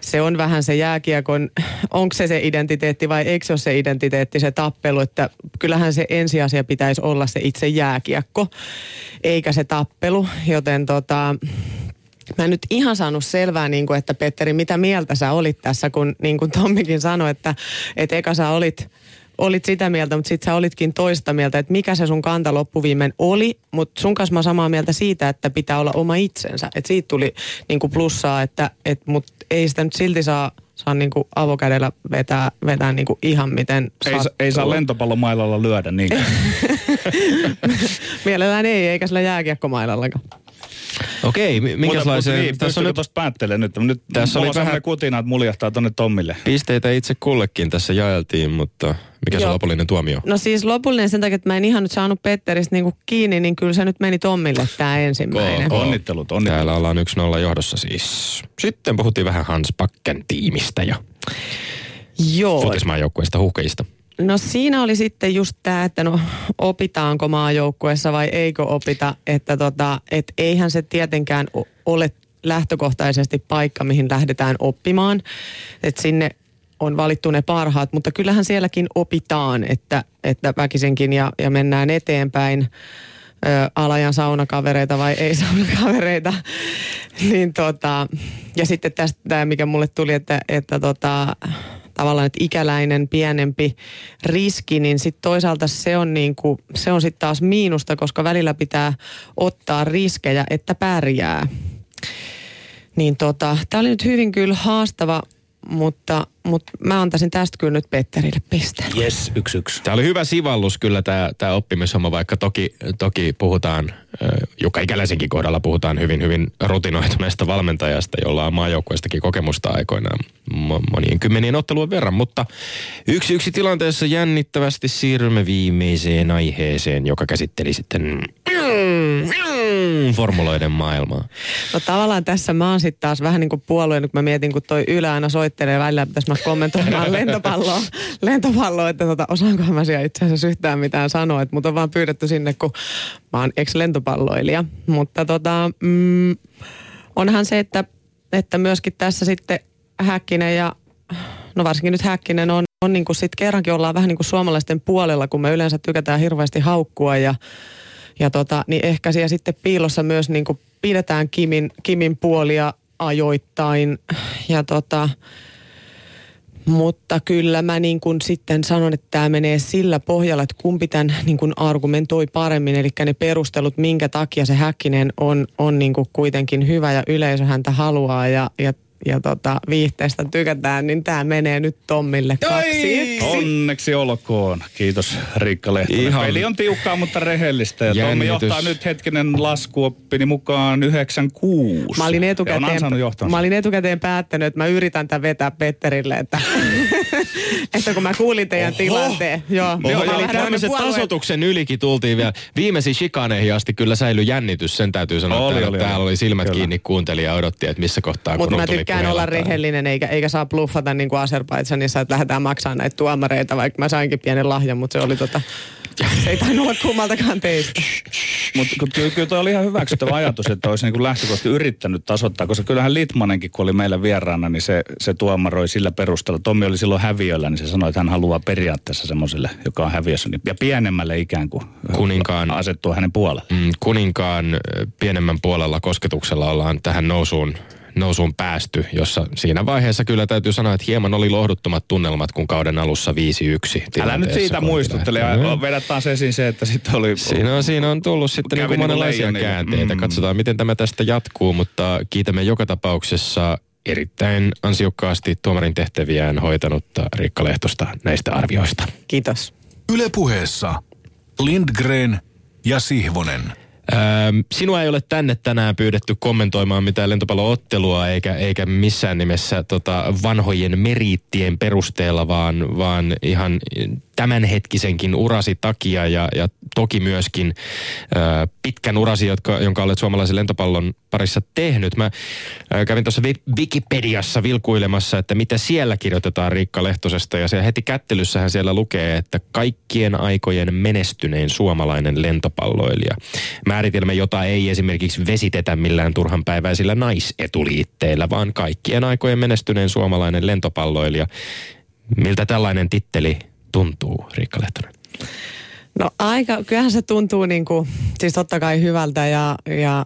se on vähän se jääkiekon, onko se se identiteetti vai eikö se ole se identiteetti, se tappelu, että kyllähän se ensiasia pitäisi olla se itse jääkiekko, eikä se tappelu, joten tota, mä en nyt ihan saanut selvää, niin kuin, että Petteri, mitä mieltä sä olit tässä, kun niin kuin Tommikin sanoi, että, että eka sä olit, olit sitä mieltä, mutta sit sä olitkin toista mieltä, että mikä se sun kanta loppuviimein oli, mutta sun kanssa mä oon samaa mieltä siitä, että pitää olla oma itsensä, että siitä tuli niin kuin plussaa, että, että mut ei sitä nyt silti saa, saa niin kuin avokädellä vetää, vetää niin kuin ihan miten sattuu. Ei, sa, ei saa lentopallomailalla lyödä niinkään. Mielellään ei, eikä sillä jääkiekkomailallakaan. Okei, minkälaisia... Niin, pystyykö tuosta päättelemään nyt? Nyt tässä mulla oli vähän... sellainen kutina, että muljahtaa tuonne Tommille. Pisteitä itse kullekin tässä jaeltiin, mutta mikä Joo. se lopullinen tuomio? No siis lopullinen sen takia, että mä en ihan nyt saanut Petteristä niinku kiinni, niin kyllä se nyt meni Tommille tää ensimmäinen. Ko- onnittelut, onnittelut. Täällä ollaan yksi nolla johdossa siis. Sitten puhuttiin vähän Hans Backen tiimistä ja futismaan joukkueesta huhkeista. No siinä oli sitten just tämä, että no opitaanko maajoukkueessa vai eikö opita, että tota, et eihän se tietenkään ole lähtökohtaisesti paikka, mihin lähdetään oppimaan, että sinne on valittu ne parhaat, mutta kyllähän sielläkin opitaan, että, että väkisinkin ja, ja mennään eteenpäin. Ö, alajan saunakavereita vai ei saunakavereita. Niin tota, ja sitten tästä, mikä mulle tuli, että, että tota, tavallaan että Ikäläinen pienempi riski, niin sitten toisaalta se on, niinku, se on sitten taas miinusta, koska välillä pitää ottaa riskejä, että pärjää. Niin tota, tämä oli nyt hyvin kyllä haastava, mutta, mutta mä antaisin tästä kyllä nyt Petterille pisteen. Jes, yksi yksi. Tämä oli hyvä sivallus kyllä tämä, tämä oppimishomma, vaikka toki, toki puhutaan, Jukka Ikäläisenkin kohdalla puhutaan hyvin, hyvin rutinoituneesta valmentajasta, jolla on maajoukkueestakin kokemusta aikoinaan monien kymmenien ottelun verran. Mutta yksi yksi tilanteessa jännittävästi siirrymme viimeiseen aiheeseen, joka käsitteli sitten... formuloiden maailmaa. No tavallaan tässä mä oon sitten taas vähän niin kuin puolueen, kun mä mietin, kun toi Yle aina soittelee välillä, pitäisi mä kommentoimaan lentopalloa, lentopalloa että tota, osaankohan mä siellä itse asiassa yhtään mitään sanoa, että mut on vaan pyydetty sinne, kun mä oon ex-lentopalloilija. Mutta tota, mm, onhan se, että, että myöskin tässä sitten Häkkinen ja, no varsinkin nyt Häkkinen on, on niin kuin sit kerrankin ollaan vähän niin kuin suomalaisten puolella, kun me yleensä tykätään hirveästi haukkua ja Ja tota, niin ehkä siellä sitten piilossa myös niin kuin pidetään Kimin, Kimin puolia ajoittain. Ja tota, mutta kyllä mä niin kuin sitten sanon, että tämä menee sillä pohjalla, että kumpi tämän niin kuin argumentoi paremmin. Eli ne perustelut, minkä takia se Häkkinen on, on niin kuin kuitenkin hyvä ja yleisö häntä haluaa ja, ja ja tota, viihteestä tykätään, niin tää menee nyt Tommille kaksi. Onneksi olkoon. Kiitos Riikka Lehtonen. Ihan. Peli on tiukkaa, mutta rehellistä. Ja Tommi johtaa nyt hetkinen laskuoppini mukaan yhdeksän kuusi. Mä olin etukäteen, mä olin etukäteen päättänyt, että mä yritän tämän vetää Petterille, että... Että kun mä kuulin teidän tilanteen. Joo. Oho, joo, tämmöisen tasoituksen ylikin tultiin vielä. Viimeisiin shikaneihin asti kyllä säilyi jännitys, sen täytyy sanoa. Oli, täällä oli, täällä oli silmät kyllä kiinni, kuuntelija ja odotti, että missä kohtaa. Mutta mä tykkään olla rehellinen, eikä, eikä saa bluffata niin kuin Azerbaidžanissa, että lähdetään maksamaan näitä tuomareita, vaikka mä sainkin pienen lahjan, mutta se oli tota... Se ei tainnut olla kummaltakaan teistä. Mutta kyllä, kyllä toi oli ihan hyväksyttävä ajatus, että olisi niin kuin lähtökohtaisesti yrittänyt tasoittaa, koska kyllähän Litmanenkin, kun oli meillä vieraana, niin se, se tuomaroi sillä perusteella. Tommi oli silloin häviöllä, niin se sanoi, että hän haluaa periaatteessa semmoiselle, joka on häviössä, niin, ja pienemmälle ikään kuin kuninkaan, asettua hänen puolelle. Mm, kuninkaan pienemmän puolella kosketuksella ollaan tähän nousuun. nousuun päästy, jossa siinä vaiheessa kyllä täytyy sanoa, että hieman oli lohduttomat tunnelmat, kun kauden alussa viisi yksi. Älä nyt siitä muistuttele, ja vedät taas esiin se, että sitten oli... Siinä on, siinä on tullut sitten niin monenlaisia käänteitä. Mm. Katsotaan, miten tämä tästä jatkuu, mutta kiitämme joka tapauksessa erittäin ansiokkaasti tuomarin tehtäviään hoitanutta Riikka Lehtosta näistä arvioista. Kiitos. Yle Puheessa Lindgren ja Sihvonen. Sinua ei ole tänne tänään pyydetty kommentoimaan mitään lentopalloottelua eikä, eikä missään nimessä tota vanhojen meriittien perusteella, vaan, vaan ihan tämänhetkisenkin urasi takia ja, ja toki myöskin ö, pitkän urasi, jotka, jonka olet suomalaisen lentopallon parissa tehnyt. Mä ö, kävin tuossa Wikipediassa vilkuilemassa, että mitä siellä kirjoitetaan Riikka Lehtosesta, ja se heti kättelyssähän siellä lukee, että kaikkien aikojen menestynein suomalainen lentopalloilija. Määritelmä, jota ei esimerkiksi vesitetä millään turhanpäiväisillä naisetuliitteillä, vaan kaikkien aikojen menestyneen suomalainen lentopalloilija. Miltä tällainen titteli tuntuu, Riikka Lehtonen? No aika, kyllähän se tuntuu niin kuin, siis totta kai hyvältä ja, ja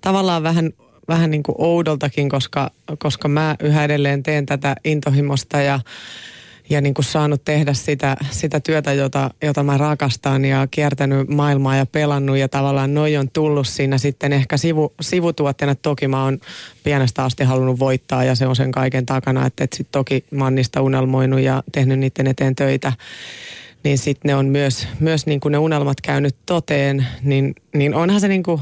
tavallaan vähän, vähän niin kuin oudoltakin, koska, koska mä yhä edelleen teen tätä intohimosta ja ja niin kuin saanut tehdä sitä, sitä työtä, jota, jota mä rakastan, ja kiertänyt maailmaa ja pelannut, ja tavallaan noi on tullut siinä sitten ehkä sivu, sivutuotteena. Toki mä oon pienestä asti halunnut voittaa, ja se on sen kaiken takana, että et sit toki mä oon niistä unelmoinut ja tehnyt niiden eteen töitä. Niin sit ne on myös, myös niin kuin ne unelmat käynyt toteen, niin, niin onhan se niin kuin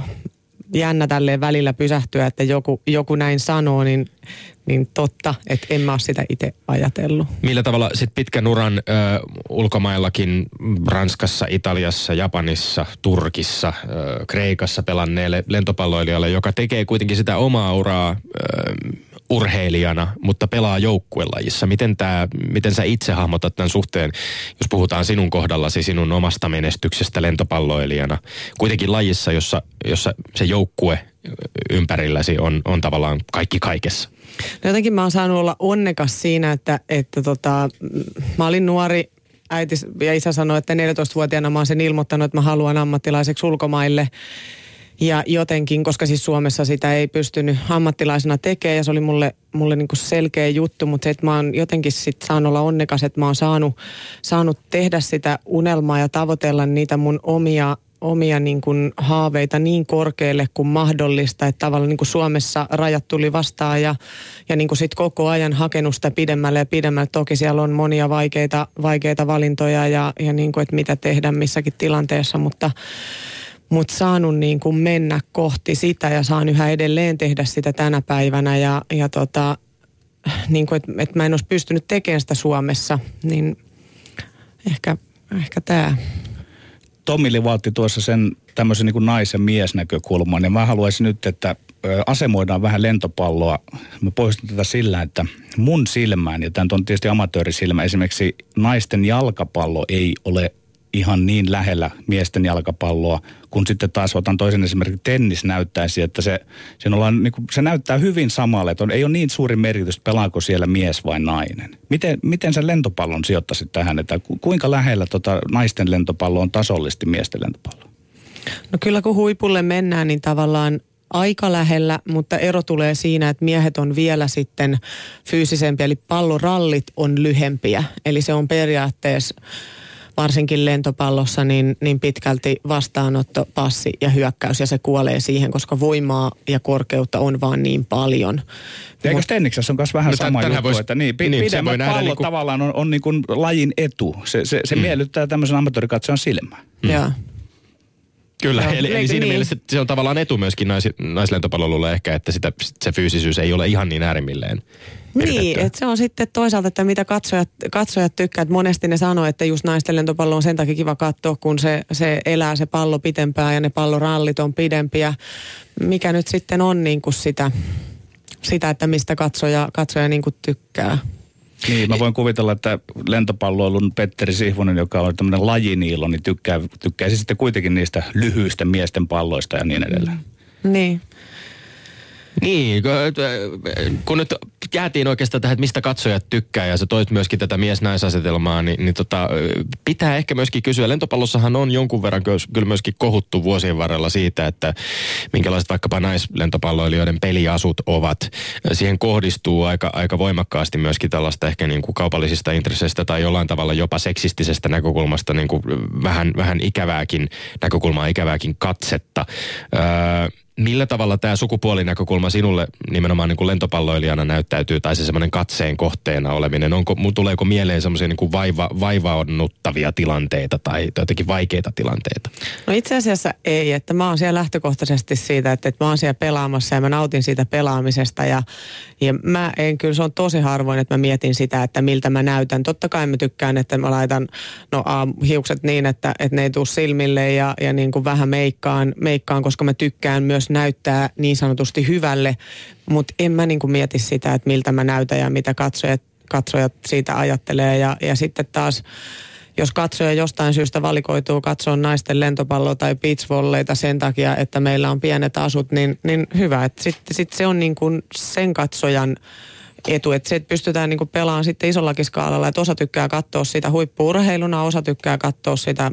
jännä tälleen välillä pysähtyä, että joku, joku näin sanoo, niin... Niin totta, että en mä ole sitä itse ajatellut. Millä tavalla sit pitkän uran ö, ulkomaillakin, Ranskassa, Italiassa, Japanissa, Turkissa, ö, Kreikassa pelanneelle lentopalloilijalle, joka tekee kuitenkin sitä omaa uraa ö, urheilijana, mutta pelaa joukkuelajissa. Miten, tää, miten sä itse hahmotat tämän suhteen, jos puhutaan sinun kohdallasi, sinun omasta menestyksestä lentopalloilijana? Kuitenkin lajissa, jossa, jossa se joukkue ympärilläsi on, on tavallaan kaikki kaikessa. No jotenkin mä oon saanut olla onnekas siinä, että, että tota, mä olin nuori, äiti ja isä sanoi, että neljätoistavuotiaana mä oon sen ilmoittanut, että mä haluan ammattilaiseksi ulkomaille. Ja jotenkin, koska siis Suomessa sitä ei pystynyt ammattilaisena tekemään, ja se oli mulle, mulle niin kuin selkeä juttu, mutta se, että mä oon jotenkin sit saanut olla onnekas, että mä oon saanut, saanut tehdä sitä unelmaa ja tavoitella niitä mun omia omia niin kuin haaveita niin korkealle kuin mahdollista, että tavallaan niin kuin Suomessa rajat tuli vastaan ja, ja niin kuin sit koko ajan hakenut sitä pidemmälle ja pidemmälle. Toki siellä on monia vaikeita, vaikeita valintoja ja, ja niin kuin, että mitä tehdä missäkin tilanteessa, mutta, mutta saanut niin kuin mennä kohti sitä ja saan yhä edelleen tehdä sitä tänä päivänä ja, ja tota, niin kuin, että, että mä en olisi pystynyt tekemään sitä Suomessa, niin ehkä, ehkä tämä... Tomi livautti tuossa sen tämmöisen niin kuin nais- ja miesnäkökulman, ja mä haluaisin nyt, että asemoidaan vähän lentopalloa. Mä poistan tätä sillä, että mun silmään, ja tämä on tietysti amatöörisilmä, esimerkiksi naisten jalkapallo ei ole ihan niin lähellä miesten jalkapalloa, kun sitten taas otan toisen esimerkiksi tennis näyttäisi, että se, sen ollaan, niin kuin, se näyttää hyvin samalle, että on, ei ole niin suuri merkitys, pelaako siellä mies vai nainen. Miten, miten sen lentopallon sijoittaisit tähän, että kuinka lähellä tota naisten lentopallo on tasollisesti miesten lentopallo? No kyllä kun huipulle mennään, niin tavallaan aika lähellä, mutta ero tulee siinä, että miehet on vielä sitten fyysisempiä, eli pallorallit on lyhempiä, eli se on periaatteessa... Varsinkin lentopallossa niin, niin pitkälti vastaanotto, passi ja hyökkäys, ja se kuolee siihen, koska voimaa ja korkeutta on vaan niin paljon. Eikös Mut, tenniksessä on myös vähän no, sama juttu, vois, että niin, niin pidemmät pallo niinku... tavallaan on, on niin kuin lajin etu. Se, se, se mm. miellyttää tämmöisen amatöörikatsojan silmää. Mm. Joo. Kyllä, no, eli, eli siinä niin. Mielessä se on tavallaan etu myöskin nais, naislentopalloilulla ehkä, että sitä, se fyysisyys ei ole ihan niin äärimmilleen. Niin, että se on sitten toisaalta, että mitä katsojat, katsojat tykkää, että monesti ne sanoo, että just naisten lentopallo on sen takia kiva katsoa, kun se, se elää se pallo pitempään ja ne pallorallit on pidempiä. Mikä nyt sitten on niin kuin sitä, sitä, että mistä katsoja, katsoja niin kuin tykkää. Niin, mä voin kuvitella, että lentopalloilun Petteri Sihvonen, joka on tämmöinen lajiniilo, niin tykkää, tykkäisi sitten kuitenkin niistä lyhyistä miesten palloista ja niin edelleen. Niin. Niin, kun nyt jäätiin oikeastaan tähän, että mistä katsojat tykkää ja sä toit myöskin tätä mies-naisasetelmaa, niin, niin tota, pitää ehkä myöskin kysyä. Lentopallossahan on jonkun verran kyllä myöskin kohuttu vuosien varrella siitä, että minkälaiset vaikkapa naislentopalloilijoiden peliasut ovat. Siihen kohdistuu aika, aika voimakkaasti myöskin tällaista ehkä niin kuin kaupallisista intresseistä tai jollain tavalla jopa seksistisestä näkökulmasta niin kuin vähän, vähän ikävääkin näkökulmaa, ikävääkin katsetta. Öö, Millä tavalla tämä sukupuolinäkökulma sinulle nimenomaan niin kuin lentopalloilijana näyttäytyy tai se semmoinen katseen kohteena oleminen? Onko, tuleeko mieleen semmoisia niin kuin vaiva, vaivaannuttavia tilanteita tai jotenkin vaikeita tilanteita? No itse asiassa ei, että mä oon siellä lähtökohtaisesti siitä, että, että mä oon siellä pelaamassa ja mä nautin siitä pelaamisesta ja, ja mä en kyllä, se on tosi harvoin, että mä mietin sitä, että miltä mä näytän. Totta kai mä tykkään, että mä laitan no, a, hiukset niin, että, että ne ei tule silmille ja, ja niin kuin vähän meikkaan, meikkaan, koska mä tykkään myös näyttää niin sanotusti hyvälle, mutta en mä niinku mieti sitä, että miltä mä näytän ja mitä katsojat, katsojat siitä ajattelee. Ja, ja sitten taas, jos katsoja jostain syystä valikoituu katsoa naisten lentopalloa tai beachvolleita sen takia, että meillä on pienet asut, niin, niin hyvä. Sitten sit se on niinku sen katsojan etu, että se, että pystytään niinku pelaamaan sitten isollakin skaalalla, että osa tykkää katsoa sitä huippu-urheiluna, osa tykkää katsoa sitä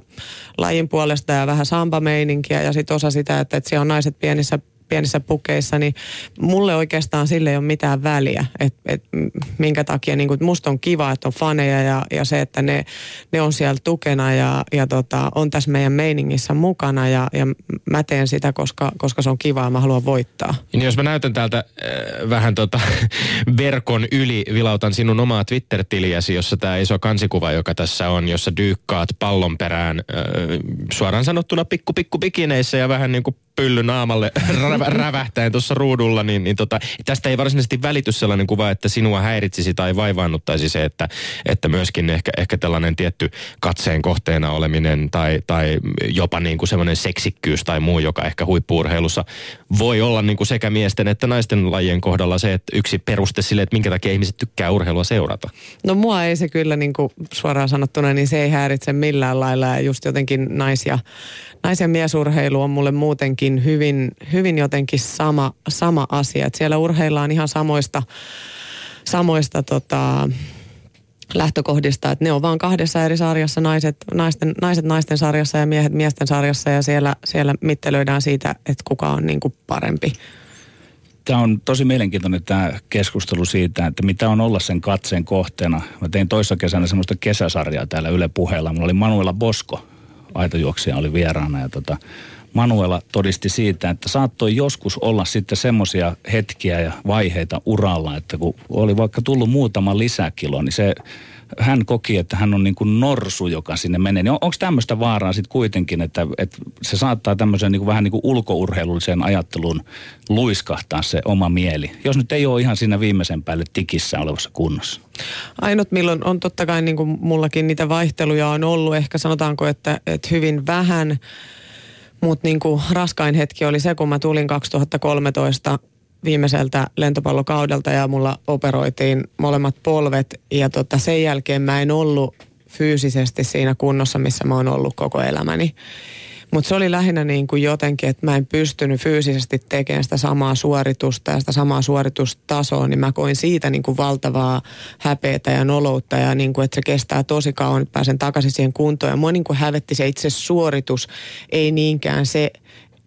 lajin puolesta ja vähän sampameininkiä ja sitten osa sitä, että, että siellä on naiset pienissä, pienissä pukeissa, niin mulle oikeastaan sille ei ole mitään väliä, että et, minkä takia niinku, musta on kiva, että on faneja ja, ja se, että ne, ne on siellä tukena ja, ja tota, on tässä meidän meiningissä mukana ja, ja mä teen sitä, koska, koska se on kivaa ja mä haluan voittaa. Niin jos mä näytän täältä äh, vähän tota, verkon yli, vilautan sinun omaa Twitter-tiliäsi, jossa tämä iso kansikuva, joka tässä on, jossa dyykkaat pallon perään äh, suoraan sanottuna pikku pikku pikineissä ja vähän niin kuin pyllyn aamalle rävähtäen tuossa ruudulla, niin, niin tota, tästä ei varsinaisesti välity sellainen kuva, että sinua häiritsisi tai vaivaannuttaisi se, että, että myöskin ehkä, ehkä tällainen tietty katseen kohteena oleminen tai, tai jopa niin kuin semmoinen seksikkyys tai muu, joka ehkä huippu-urheilussa voi olla niin kuin sekä miesten että naisten lajien kohdalla se, että yksi peruste sille, että minkä takia ihmiset tykkää urheilua seurata. No mua ei se kyllä niin kuin suoraan sanottuna, niin se ei häiritse millään lailla ja just jotenkin nais- ja, nais- ja miesurheilu on mulle muutenkin Hyvin, hyvin jotenkin sama, sama asia. Et siellä urheillaan ihan samoista, samoista tota, lähtökohdista, että ne on vaan kahdessa eri sarjassa, naiset naisten, naiset naisten sarjassa ja miehet miesten sarjassa ja siellä, siellä mittelöidään siitä, että kuka on niin kuin parempi. Tämä on tosi mielenkiintoinen tämä keskustelu siitä, että mitä on olla sen katseen kohteena. Mä tein toissa kesänä semmoista kesäsarjaa täällä Yle Puheella. Mulla oli Manuela Bosko, aitojuoksija oli vieraana ja tota Manuela todisti siitä, että saattoi joskus olla sitten semmoisia hetkiä ja vaiheita uralla, että kun oli vaikka tullut muutama lisäkilo, niin se, hän koki, että hän on niin kuin norsu, joka sinne menee. Niin on, onko tämmöistä vaaraa sitten kuitenkin, että, että se saattaa tämmöiseen niin kuin vähän niin kuin ulkourheilulliseen ajatteluun luiskahtaa se oma mieli, jos nyt ei ole ihan siinä viimeisen päälle tikissä olevassa kunnossa? Ainut milloin on totta kai niin kuin mullakin niitä vaihteluja on ollut, ehkä sanotaanko, että, että hyvin vähän. Mutta niinku raskain hetki oli se, kun mä tulin kaksituhattakolmetoista viimeiseltä lentopallokaudelta ja mulla operoitiin molemmat polvet. Ja tota, sen jälkeen mä en ollut fyysisesti siinä kunnossa, missä mä oon ollut koko elämäni. Mutta se oli lähinnä niinku jotenkin, että mä en pystynyt fyysisesti tekemään sitä samaa suoritusta ja sitä samaa suoritustasoa. Niin mä koin siitä niinku valtavaa häpeätä ja noloutta ja niinku, että se kestää tosi kauan, että pääsen takaisin siihen kuntoon. Ja mua niinku hävetti se itse suoritus, ei niinkään se,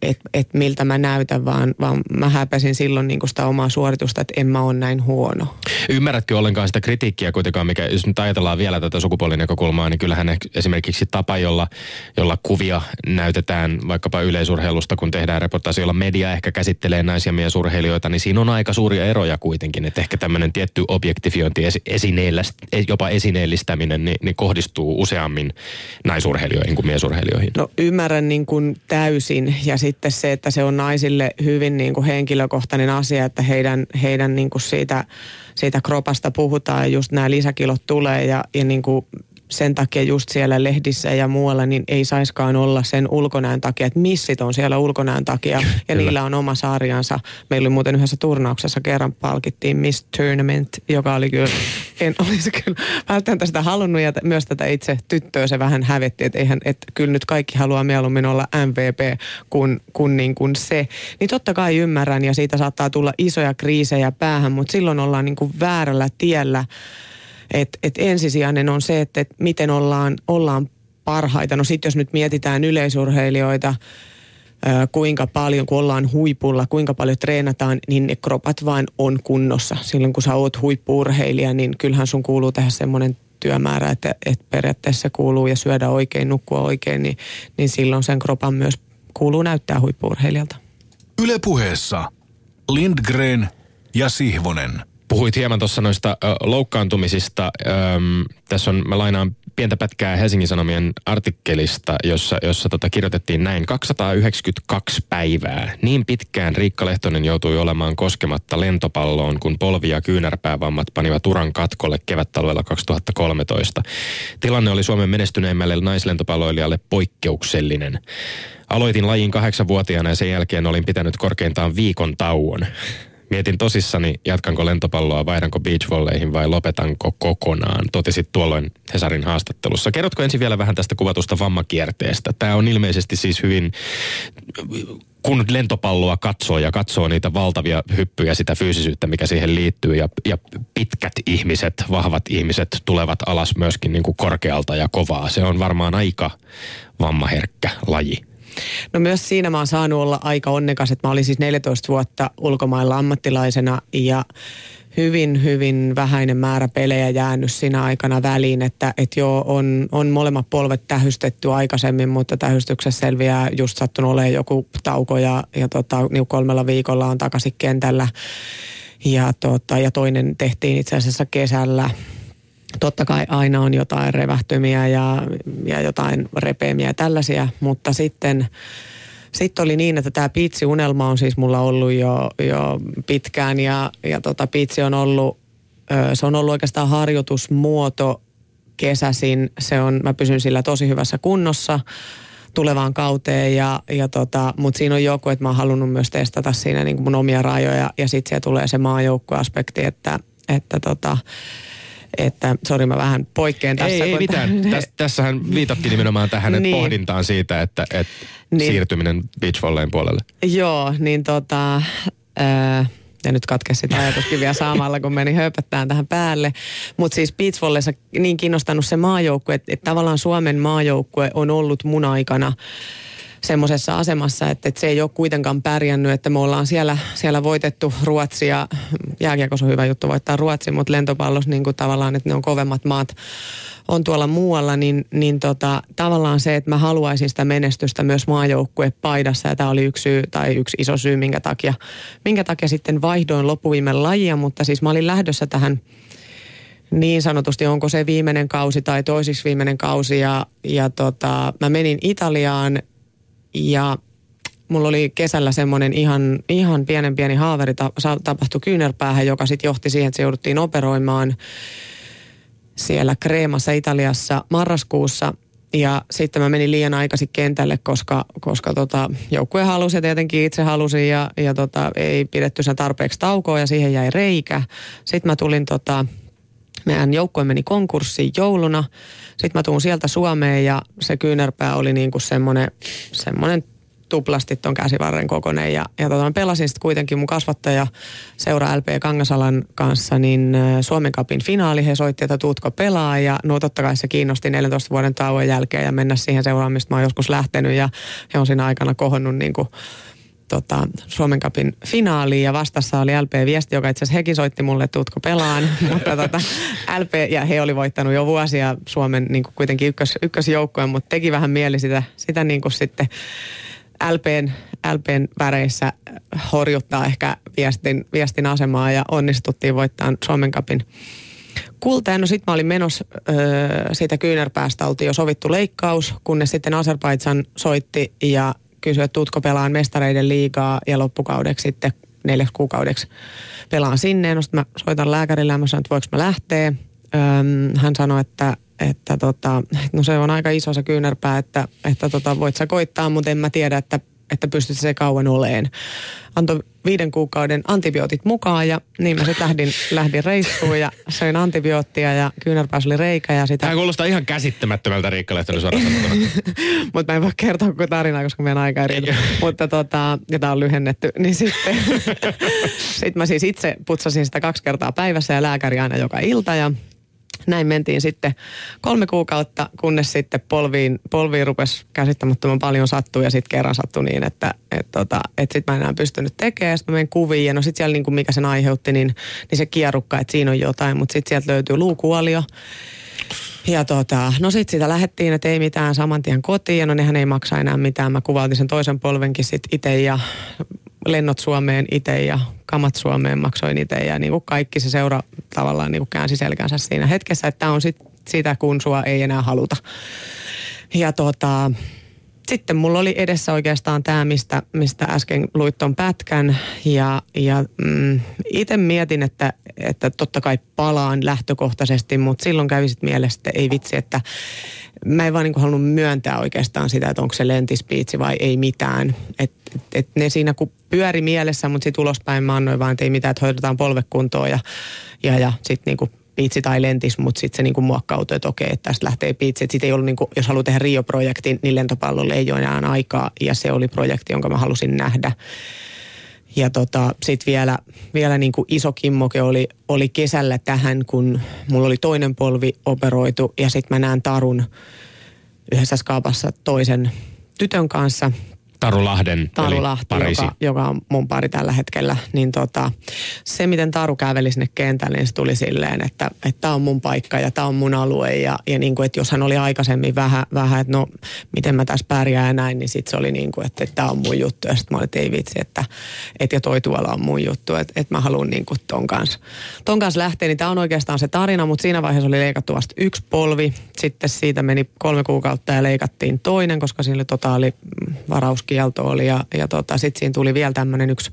että et miltä mä näytän, vaan, vaan mä häpäsin silloin niin kuin sitä omaa suoritusta, että en mä ole näin huono. Ymmärrätkö ollenkaan sitä kritiikkiä kuitenkaan, mikä jos nyt ajatellaan vielä tätä sukupuolinäkökulmaa, niin kyllähän esimerkiksi tapa, jolla, jolla kuvia näytetään vaikkapa yleisurheilusta, kun tehdään reportaasi, jolla media ehkä käsittelee naisia ja miesurheilijoita, niin siinä on aika suuria eroja kuitenkin, että ehkä tämmöinen tietty objektifiointi, esineellä, jopa esineellistäminen, niin, niin kohdistuu useammin naisurheilijoihin kuin miesurheilijoihin. No ymmärrän niin kuin täysin, ja sitten se, että se on naisille hyvin niin kuin henkilökohtainen asia, että heidän, heidän niin kuin siitä, siitä kropasta puhutaan ja just nämä lisäkilot tulee ja, ja niin kuin sen takia just siellä lehdissä ja muualla niin ei saiskaan olla sen ulkonäön takia, että missit on siellä ulkonäön takia ja kyllä, niillä on oma sarjansa. Meillä oli muuten yhdessä turnauksessa kerran palkittiin Miss Tournament, joka oli kyllä, en olisi kyllä välttämättä sitä halunnut ja myös tätä itse tyttöä se vähän hävetti, että eihän, että kyllä nyt kaikki haluaa mieluummin olla M V P kuin, kuin, niin kuin se. Niin totta kai ymmärrän ja siitä saattaa tulla isoja kriisejä päähän, mutta silloin ollaan niin kuin väärällä tiellä. Että et ensisijainen on se, että et miten ollaan, ollaan parhaita. No sitten jos nyt mietitään yleisurheilijoita, ö, kuinka paljon, kun ollaan huipulla, kuinka paljon treenataan, niin ne kropat vaan on kunnossa. Silloin kun sä oot huippu-urheilija, niin kyllähän sun kuuluu tehdä semmoinen työmäärä, että et periaatteessa kuuluu ja syödä oikein, nukkua oikein, niin, niin silloin sen kropan myös kuuluu näyttää huippu-urheilijalta. Yle Puheessa Lindgren ja Sihvonen. Puhuit hieman tuossa noista ö, loukkaantumisista. Öm, tässä on, mä lainaan pientä pätkää Helsingin Sanomien artikkelista, jossa, jossa tota, kirjoitettiin näin. kaksisataayhdeksänkymmentäkaksi päivää. Niin pitkään Riikka Lehtonen joutui olemaan koskematta lentopalloon, kun polvi- ja kyynärpäävammat panivat uran katkolle kevättalvella kaksituhattakolmetoista. Tilanne oli Suomen menestyneimmälle naislentopalloilijalle poikkeuksellinen. Aloitin lajin kahdeksanvuotiaana ja sen jälkeen olin pitänyt korkeintaan viikon tauon. Mietin tosissani, jatkanko lentopalloa, vaihdanko beachvolleihin vai lopetanko kokonaan, totesit tuolloin Hesarin haastattelussa. Kerrotko ensin vielä vähän tästä kuvatusta vammakierteestä? Tämä on ilmeisesti siis hyvin, kun lentopalloa katsoo ja katsoo niitä valtavia hyppyjä, sitä fyysisyyttä, mikä siihen liittyy ja, ja pitkät ihmiset, vahvat ihmiset tulevat alas myöskin niin kuin korkealta ja kovaa. Se on varmaan aika vammaherkkä laji. No myös siinä mä oon saanut olla aika onnekas, että mä olin siis neljätoista vuotta ulkomailla ammattilaisena ja hyvin, hyvin vähäinen määrä pelejä jäänyt siinä aikana väliin, että et joo, on, on molemmat polvet tähystetty aikaisemmin, mutta tähystyksessä selviää just sattunut olemaan joku tauko ja, ja tota, niin kolmella viikolla on takaisin kentällä ja, tota, ja toinen tehtiin itse asiassa kesällä. Totta kai aina on jotain revähtymiä ja, ja jotain repeämiä ja tällaisia, mutta sitten sit oli niin, että tämä piitsiunelma on siis mulla ollut jo, jo pitkään ja, ja tota, piitsi on ollut, se on ollut oikeastaan harjoitusmuoto kesäsin. Se on, mä pysyn sillä tosi hyvässä kunnossa tulevaan kauteen, ja, ja tota, mutta siinä on joku, että mä oon halunnut myös testata siinä niin kuin mun omia rajoja ja sitten siellä tulee se maajoukkuaspekti, että, että tota... Että, sori mä vähän poikkeen tässä. Ei, ei mitään. Täs, tässähän viitattiin nimenomaan tähän, että niin. Pohdintaan siitä, että et niin. Siirtyminen beachvolleyn puolelle. Joo, niin tota, äh, ja nyt katkesi sitä ajatuskin vielä samalla, kun meni höpöttään tähän päälle. Mutta siis beachvolleyssa niin kiinnostanut se maajoukkue, että et tavallaan Suomen maajoukkue on ollut mun aikana semmoisessa asemassa, että, että se ei ole kuitenkaan pärjännyt, että me ollaan siellä, siellä voitettu Ruotsia. Jääkiekossa on hyvä juttu voittaa Ruotsi, mutta lentopallossa niin kuin tavallaan, että ne on kovemmat maat on tuolla muualla, niin, niin tota, tavallaan se, että mä haluaisin sitä menestystä myös maajoukkuepaidassa, ja tämä oli yksi syy, tai yksi iso syy, minkä takia, minkä takia sitten vaihdoin loppuviimein lajia, mutta siis mä olin lähdössä tähän niin sanotusti, onko se viimeinen kausi tai toisiksi viimeinen kausi, ja, ja tota, mä menin Italiaan. Ja mulla oli kesällä semmoinen ihan, ihan pienen pieni haaveri ta- tapahtui kyynärpäähän, joka sitten johti siihen, että se jouduttiin operoimaan siellä Kreemassa Italiassa marraskuussa. Ja sitten mä menin liian aikaisin kentälle, koska, koska tota, joukkue halusi ja tietenkin itse halusi ja, ja tota, ei pidetty sen tarpeeksi taukoa ja siihen jäi reikä. Sitten mä tulin tota... Meidän joukkue meni konkurssiin jouluna. Sitten mä tuun sieltä Suomeen ja se kyynärpää oli niin kuin semmoinen, semmoinen tuplasti ton käsivarren kokoinen. Ja, ja tota, mä pelasin sitten kuitenkin mun kasvattaja seura L P Kangasalan kanssa niin Suomen Cupin finaali. He soitti, että tuutko pelaa, ja no totta kai se kiinnosti neljäntoista vuoden tauon jälkeen ja mennä siihen seuraan, mistä mä oon joskus lähtenyt, ja he on siinä aikana kohonnut niin kuin Tota, Suomen Cupin finaaliin, ja vastassa oli L P Viesti, joka itse asiassa hekin soitti mulle, että tuutko pelaan, mutta tota, L P, ja he oli voittanut jo vuosia Suomen niin kuin kuitenkin ykkös, ykkösjoukkojen, mutta teki vähän mieli sitä, sitä niin kuin sitten LPn, LPn väreissä horjuttaa ehkä viestin, viestin asemaa, ja onnistuttiin voittamaan Suomen Cupin kultaa. No sit mä olin menossa öö, siitä kyynärpäästä, oltiin jo sovittu leikkaus, kunnes sitten Azerbaidžan soitti ja kysyi, että tuutko pelaan mestareiden liigaa, ja loppukaudeksi sitten neljäksi kuukaudeksi pelaan sinne. No sitten mä soitan lääkärille ja mä sanon, että voiko mä lähteä. Öm, hän sanoi, että, että tota, no se on aika iso se kyynärpää, että, että tota, voit sä koittaa, mutta en mä tiedä, että, että pystyt se kauan oleen. Antoi viiden kuukauden antibiootit mukaan, ja niin mä sitten lähdin, lähdin reissuun ja söin antibioottia, ja kyynärpäässä oli reikä ja sitä. Tämä kuulostaa ihan käsittämättömältä Riikka Lehtonen suoraan sanottuna. Mutta mä en voi kertoa koko tarinaa, koska meidän aika ei riitä. Mutta tota, ja tää on lyhennetty, niin sitten sit mä siis itse putsasin sitä kaksi kertaa päivässä ja lääkäri aina joka ilta, ja näin mentiin sitten kolme kuukautta, kunnes sitten polviin, polviin rupesi käsittämättömän paljon sattua, ja sitten kerran sattui niin, että et tota, et sitten mä enää pystynyt tekemään. Sitten mä menin kuviin, ja no sitten siellä niinku mikä sen aiheutti, niin, niin se kierrukka, että siinä on jotain, mutta sitten sieltä löytyy luukuolio. Ja tota, no sitten sitä lähdettiin, että ei mitään, saman tien kotiin, ja no nehän ei maksa enää mitään. Mä kuvautin sen toisen polvenkin sitten itse, ja lennot Suomeen itse ja kamat Suomeen maksoin itse, ja niin kuin kaikki se seura tavallaan niin kuin käänsi selkänsä siinä hetkessä, että tämä on sit sitä, kun sua ei enää haluta. Ja tota, sitten mulla oli edessä oikeastaan tämä, mistä, mistä äsken luit ton pätkän, ja, ja mm, itse mietin, että, että totta kai palaan lähtökohtaisesti, mutta silloin kävi sit mielessä, että ei vitsi, että mä en vaan niin kuin halunnut myöntää oikeastaan sitä, että onko se lentispiitsi vai ei mitään. Että et, et ne siinä kun pyöri mielessä, mutta sitten ulospäin mä annoin vaan, että ei mitään, että hoidetaan polvekuntoon ja, ja, ja sitten niin kuin piitsi tai lentis, mutta sitten se niin kuin muokkautui, että okei, että tästä lähtee piitsi. Että sitten ei ollut, niin kuin, jos haluaa tehdä Rio-projektin, niin lentopallolle ei ole enää aikaa, ja se oli projekti, jonka mä halusin nähdä. Ja tota, sitten vielä, vielä niin kuin iso kimmoke oli, oli kesällä tähän, kun mulla oli toinen polvi operoitu, ja sitten mä näen Tarun yhdessä skaapassa toisen tytön kanssa. Taru Lahden, Taru Lahti, joka, joka on mun pari tällä hetkellä. Niin tota, se, miten Taru käveli sinne kentälle, niin se tuli silleen, että tämä on mun paikka ja tämä on mun alue. Ja, ja niin kuin, että jos hän oli aikaisemmin vähän, vähän että no, miten mä tässä pärjään ja näin, niin sitten se oli niin kuin, että tämä on mun juttu. Ja sitten mä olin, että ei vitsi, että et, ja toi tuolla on mun juttu, että et mä haluan niin kuin ton kanssa, ton kanssa lähteä. Niin tämä on oikeastaan se tarina, mutta siinä vaiheessa oli leikattu vasta yksi polvi. Sitten siitä meni kolme kuukautta ja leikattiin toinen, koska siinä oli totaali varaus. Kielto oli ja, ja tota, sitten siinä tuli vielä tämmöinen yksi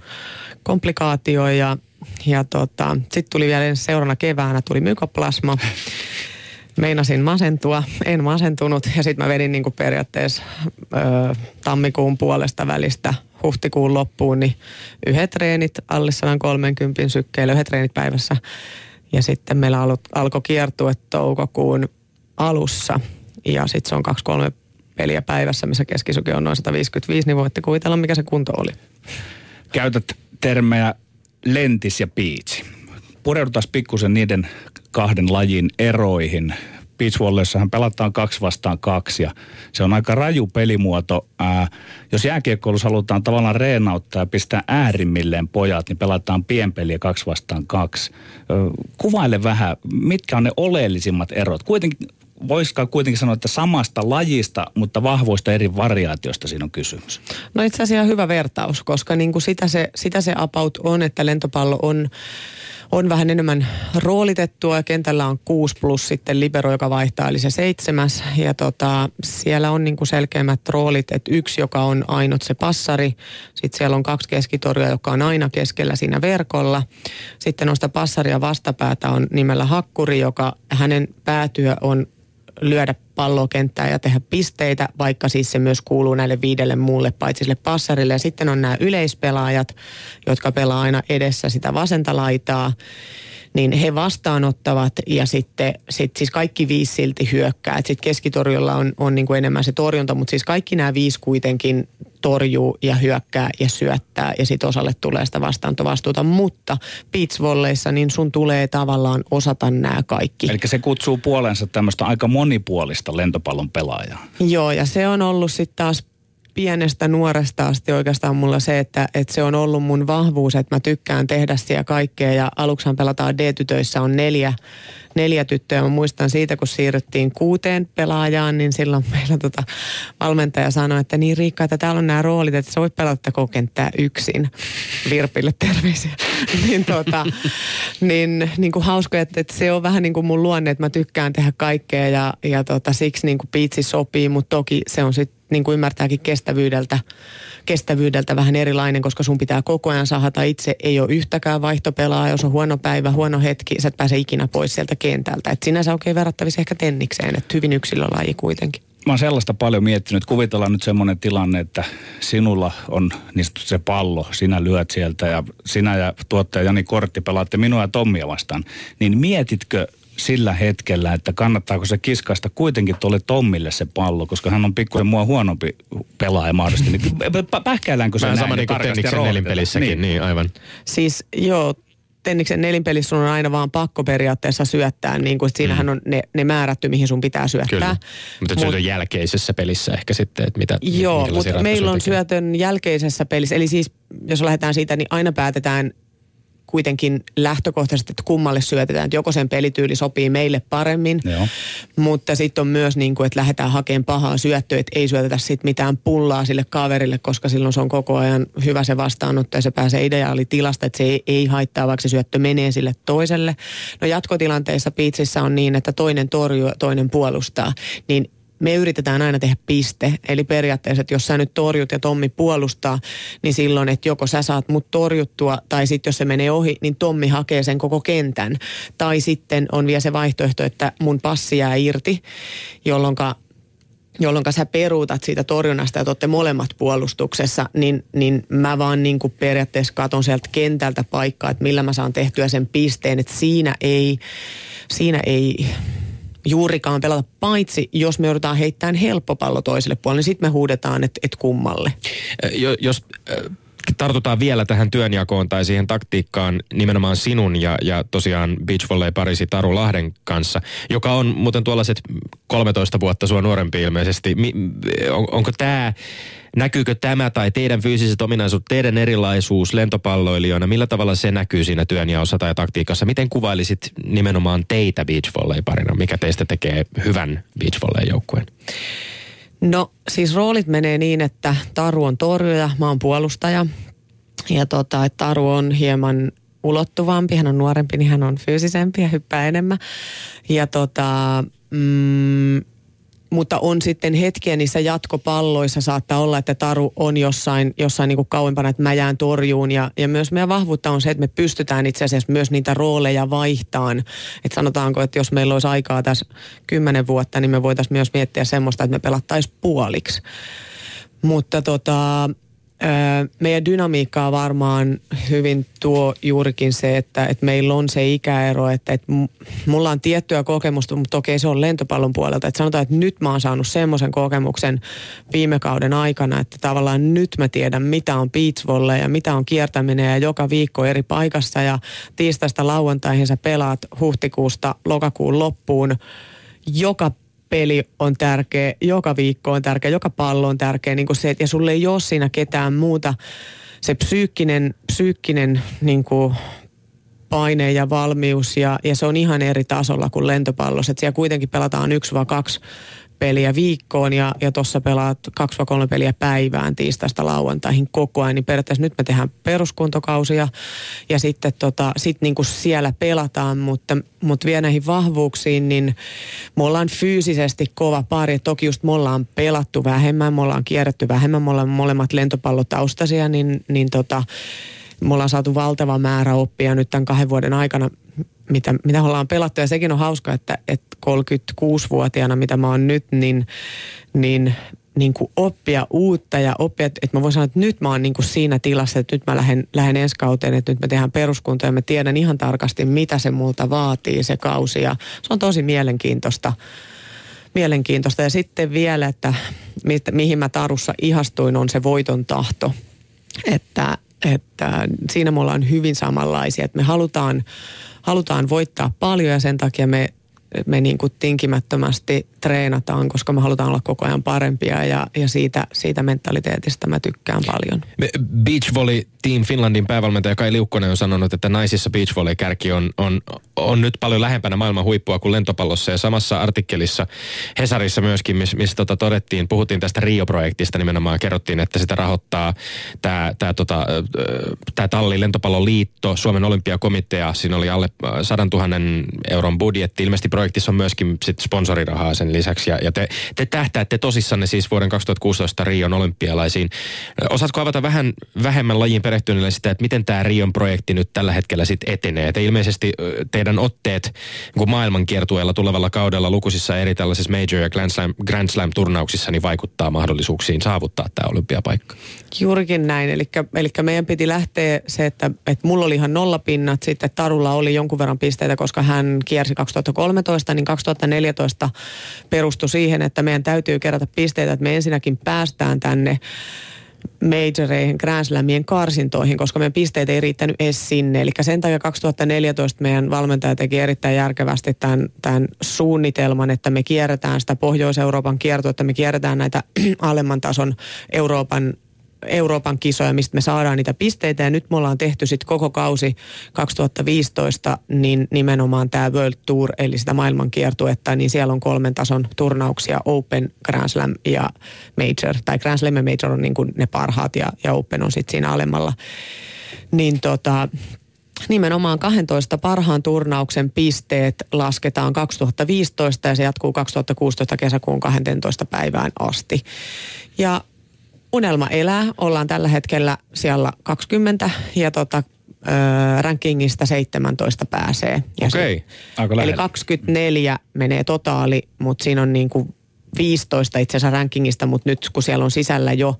komplikaatio ja, ja tota, sitten tuli vielä seuraavana keväänä tuli mykoplasma. Meinasin masentua, en masentunut ja sitten mä vedin niinku periaatteessa ö, tammikuun puolesta välistä huhtikuun loppuun niin yhdet treenit alle sata kolmekymmentä sykkeellä, yhdet treenit päivässä ja sitten meillä alo, alkoi kiertue toukokuun alussa ja sitten se on kaksi kolme peliä päivässä, missä keskisyke on noin sata viisikymmentäviisi, niin voitte kuvitella, mikä se kunto oli. Käytät termejä lentis ja beach. Pureudutaan pikkusen niiden kahden lajin eroihin. Beachvolleyssähän pelataan kaksi vastaan kaksi, ja se on aika raju pelimuoto. Ää, jos jääkiekkoilussa halutaan tavallaan reenauttaa ja pistää äärimmilleen pojat, niin pelataan pienpeliä kaksi vastaan kaksi. Ää, kuvaile vähän, mitkä on ne oleellisimmat erot. Kuitenkin voisikaan kuitenkin sanoa, että samasta lajista, mutta vahvoista eri variaatioista siinä on kysymys. No itse asiassa hyvä vertaus, koska niin kuin sitä se, sitä se about on, että lentopallo on, on vähän enemmän roolitettua ja kentällä on kuusi plus sitten libero, joka vaihtaa, eli se seitsemäs. Ja tota, siellä on niin kuin selkeämmät roolit, että yksi, joka on ainut se passari, sitten siellä on kaksi keskitorjua, joka on aina keskellä siinä verkolla. Sitten noista passaria vastapäätä on nimellä hakkuri, joka hänen päätyö on lyödä pallokenttää ja tehdä pisteitä, vaikka siis se myös kuuluu näille viidelle muulle paitsi sille passarille. Ja sitten on nämä yleispelaajat, jotka pelaa aina edessä sitä vasenta laitaa, niin he vastaanottavat ja sitten sit siis kaikki viisi silti hyökkää. Sitten keskitorjulla on, on niin kuin enemmän se torjunta, mutta siis kaikki nämä viisi kuitenkin torjuu ja hyökkää ja syöttää ja sitten osalle tulee sitä vastaantovastuuta. Mutta beachvolleissa niin sun tulee tavallaan osata nämä kaikki. Eli se kutsuu puolensa tämmöistä aika monipuolista lentopallon pelaajaa. Joo, ja se on ollut sitten taas pienestä nuoresta asti oikeastaan mulla se, että, että se on ollut mun vahvuus, että mä tykkään tehdä siellä kaikkea ja aluksahan pelataan D-tytöissä on neljä, neljä tyttöä. Mä muistan siitä, kun siirryttiin kuuteen pelaajaan, niin silloin meillä tota, valmentaja sanoi, että niin Riikka, että täällä on nämä roolit, että sä voit pelata kokenttää yksin. Virpille terveisiä. niin, tota, niin, niin kuin hauskoja, että, että se on vähän niin kuin mun luonne, että mä tykkään tehdä kaikkea ja, ja tota, siksi niin kuin piitsi sopii, mutta toki se on sitten niin kuin ymmärtääkin kestävyydeltä, kestävyydeltä vähän erilainen, koska sun pitää koko ajan sahata itse. Ei ole yhtäkään vaihtopelaa, jos on huono päivä, huono hetki, sä et pääse ikinä pois sieltä kentältä. Et sinänsä oikein verrattavissa ehkä tennikseen, että hyvin yksilölaji kuitenkin. Mä oon sellaista paljon miettinyt. Kuvitellaan nyt semmoinen tilanne, että sinulla on niin se pallo, sinä lyöt sieltä ja sinä ja tuottaja Jani Kortti pelaatte minua ja Tommia vastaan. Niin mietitkö sillä hetkellä, että kannattaako se kiskaista kuitenkin tuolle Tommille se pallo, koska hän on pikkuisen mua huonompi pelaaja mahdollisesti. Pähkäilläänkö se näin? Sama niin kuin Tenniksen nelinpelissäkin, niin. niin aivan. Siis joo, Tenniksen nelinpelissä sun on aina vaan pakko periaatteessa syöttää, niin kuin siinähän on ne, ne määrätty, mihin sun pitää syöttää. Kyllä, mutta syötön Mut, jälkeisessä pelissä ehkä sitten, että mitä... Joo, mutta meillä on tekee. syötön jälkeisessä pelissä, eli siis jos lähdetään siitä, niin aina päätetään kuitenkin lähtökohtaisesti, että kummalle syötetään, että joko sen pelityyli sopii meille paremmin, Joo. mutta sitten on myös niin kuin, että lähdetään hakemaan pahaa syöttöä, että ei syötetä sitten mitään pullaa sille kaverille, koska silloin se on koko ajan hyvä se vastaanotto ja se pääsee ideaalitilasta, että se ei, ei haittaa, vaikka se syöttö menee sille toiselle. No jatkotilanteissa piitsissä on niin, että toinen torjuu, toinen puolustaa, niin me yritetään aina tehdä piste, eli periaatteessa, että jos sä nyt torjut ja Tommi puolustaa, niin silloin, että joko sä saat mut torjuttua, tai sitten jos se menee ohi, niin Tommi hakee sen koko kentän. Tai sitten on vielä se vaihtoehto, että mun passi jää irti, jolloinka, jolloinka sä peruutat siitä torjunnasta ja olette molemmat puolustuksessa, niin, niin mä vaan niin kuin periaatteessa katon sieltä kentältä paikkaa, että millä mä saan tehtyä sen pisteen, että siinä ei... Siinä ei juurikaan pelata, paitsi jos me joudutaan heittämään helppo pallo toiselle puolelle, niin sitten me huudetaan, että et kummalle. Jos tartutaan vielä tähän työnjakoon tai siihen taktiikkaan nimenomaan sinun ja, ja tosiaan beachvolley-parisi Taru Lahden kanssa, joka on muuten tuollaiset kolmetoista vuotta sua nuorempi ilmeisesti. On, onko tämä, näkyykö tämä tai teidän fyysiset ominaisuudet, teidän erilaisuus lentopalloilijoina, millä tavalla se näkyy siinä työnjaossa tai taktiikassa? Miten kuvailisit nimenomaan teitä beachvolley-parina? Mikä teistä tekee hyvän beachvolley-joukkueen? No siis roolit menee niin, että Taru on torjuja, mä oon puolustaja ja tota, että Taru on hieman ulottuvampi, hän on nuorempi, niin hän on fyysisempi ja hyppää enemmän. Ja tota, mm, mutta on sitten hetkiä niissä jatkopalloissa saattaa olla, että Taru on jossain, jossain niin kuin kauempana, että mä jään torjuun. Ja, ja myös meidän vahvuutta on se, että me pystytään itse asiassa myös niitä rooleja vaihtaan. Että sanotaanko, että jos meillä olisi aikaa tässä kymmenen vuotta, niin me voitaisiin myös miettiä semmoista, että me pelattaisiin puoliksi. Mutta tota, meidän dynamiikkaa varmaan hyvin tuo juurikin se, että, että meillä on se ikäero, että, että mulla on tiettyä kokemusta, mutta okei se on lentopallon puolelta. Että sanotaan, että nyt mä oon saanut semmoisen kokemuksen viime kauden aikana, että tavallaan nyt mä tiedän, mitä on beachvolley ja mitä on kiertäminen ja joka viikko eri paikassa ja tiistaista lauantaihin sä pelaat huhtikuusta lokakuun loppuun joka peli on tärkeä, joka viikko on tärkeä, joka pallo on tärkeä, niin kuin se, ja sulle ei ole siinä ketään muuta. Se psyykkinen, psyykkinen niin kuin paine ja valmius, ja, ja se on ihan eri tasolla kuin lentopallossa. Että siellä kuitenkin pelataan yksi vai kaksi peliä viikkoon, ja, ja tuossa pelaat kaksi vai kolme peliä päivään tiistaista lauantaihin koko ajan. Niin periaatteessa nyt me tehdään peruskuntokausia, ja sitten tota, sit niin kuin siellä pelataan, mutta... Mutta vielä näihin vahvuuksiin, niin me ollaan fyysisesti kova pari. Toki just me ollaan pelattu vähemmän, me ollaan kierretty vähemmän, me ollaan molemmat lentopallotaustaisia, niin, niin tota, me ollaan saatu valtava määrä oppia nyt tämän kahden vuoden aikana, mitä, mitä ollaan pelattu. Ja sekin on hauska, että, että kolmekymmentäkuusivuotiaana, mitä mä oon nyt, niin... niin niin kuin oppia uutta ja oppia, että mä voin sanoa, että nyt mä oon niin kuin siinä tilassa, että nyt mä lähden, lähden ensi kauteen, että nyt mä tehdään peruskuntoa ja mä tiedän ihan tarkasti, mitä se multa vaatii se kausi ja se on tosi mielenkiintoista. Mielenkiintoista ja sitten vielä, että, mistä, mihin mä Tarussa ihastuin, on se voiton tahto. Että, että siinä me ollaan hyvin samanlaisia, että me halutaan, halutaan voittaa paljon ja sen takia me, me niin kuin tinkimättömästi treenataan, koska me halutaan olla koko ajan parempia ja, ja siitä, siitä mentaliteetistä mä tykkään paljon. Beachvolley Team Finlandin päävalmentaja Kai Liukkonen on sanonut, että naisissa beachvolley-kärki on, on, on nyt paljon lähempänä maailman huippua kuin lentopallossa. Ja samassa artikkelissa Hesarissa myöskin, missä mis tota todettiin, puhuttiin tästä Rio-projektista nimenomaan, kerrottiin, että sitä rahoittaa tämä tää tota, tää talli Lentopalloliitto, Suomen olympiakomitea. Siinä oli alle sata tuhatta euron budjetti. Ilmeisesti projektissa on myöskin sit sponsorirahaa sen lisäksi. Ja, ja te, te tähtäätte tosissanne siis vuoden kaksituhattakuusitoista Rion olympialaisiin. Osaatko avata vähän vähemmän lajiin perehtyneille sitä, että miten tämä Rion projekti nyt tällä hetkellä sitten etenee? Te ilmeisesti teidän otteet niin maailmankiertueella tulevalla kaudella lukuisissa eri tällaisissa major- ja grand slam, grand slam-turnauksissa niin vaikuttaa mahdollisuuksiin saavuttaa tämä olympiapaikka. Juurikin näin. Eli meidän piti lähteä se, että, että mulla oli ihan nollapinnat, sitten Tarulla oli jonkun verran pisteitä, koska hän kiersi kaksituhattakolmetoista, niin kaksituhattaneljätoista perustui siihen, että meidän täytyy kerätä pisteitä, että me ensinnäkin päästään tänne majoreihin, Grand Slamien karsintoihin, koska meidän pisteet ei riittänyt edes sinne. Eli sen takia kaksituhattaneljätoista meidän valmentaja teki erittäin järkevästi tämän, tämän suunnitelman, että me kierretään sitä Pohjois-Euroopan kiertoa, että me kierretään näitä alemman tason Euroopan Euroopan kisoja, mistä me saadaan niitä pisteitä, ja nyt me ollaan tehty sitten koko kausi kaksituhattaviisitoista, niin nimenomaan tämä World Tour, eli sitä maailmankiertuetta, niin siellä on kolmen tason turnauksia, Open, Grand Slam ja Major, tai Grand Slam ja Major on niin kuin ne parhaat, ja, ja Open on sitten siinä alemmalla, niin tota... Nimenomaan kaksitoista parhaan turnauksen pisteet lasketaan kaksituhattaviisitoista, ja se jatkuu kaksituhattakuusitoista kesäkuun kaksitoista päivään asti. Ja unelma elää. Ollaan tällä hetkellä siellä kaksikymmentä ja tota, ö, rankingista seitsemäntoista pääsee. Okei, aika lähellä. Eli kaksikymmentäneljä menee totaali, mutta siinä on niin kuin viisitoista itse asiassa rankingista, mutta nyt kun siellä on sisällä jo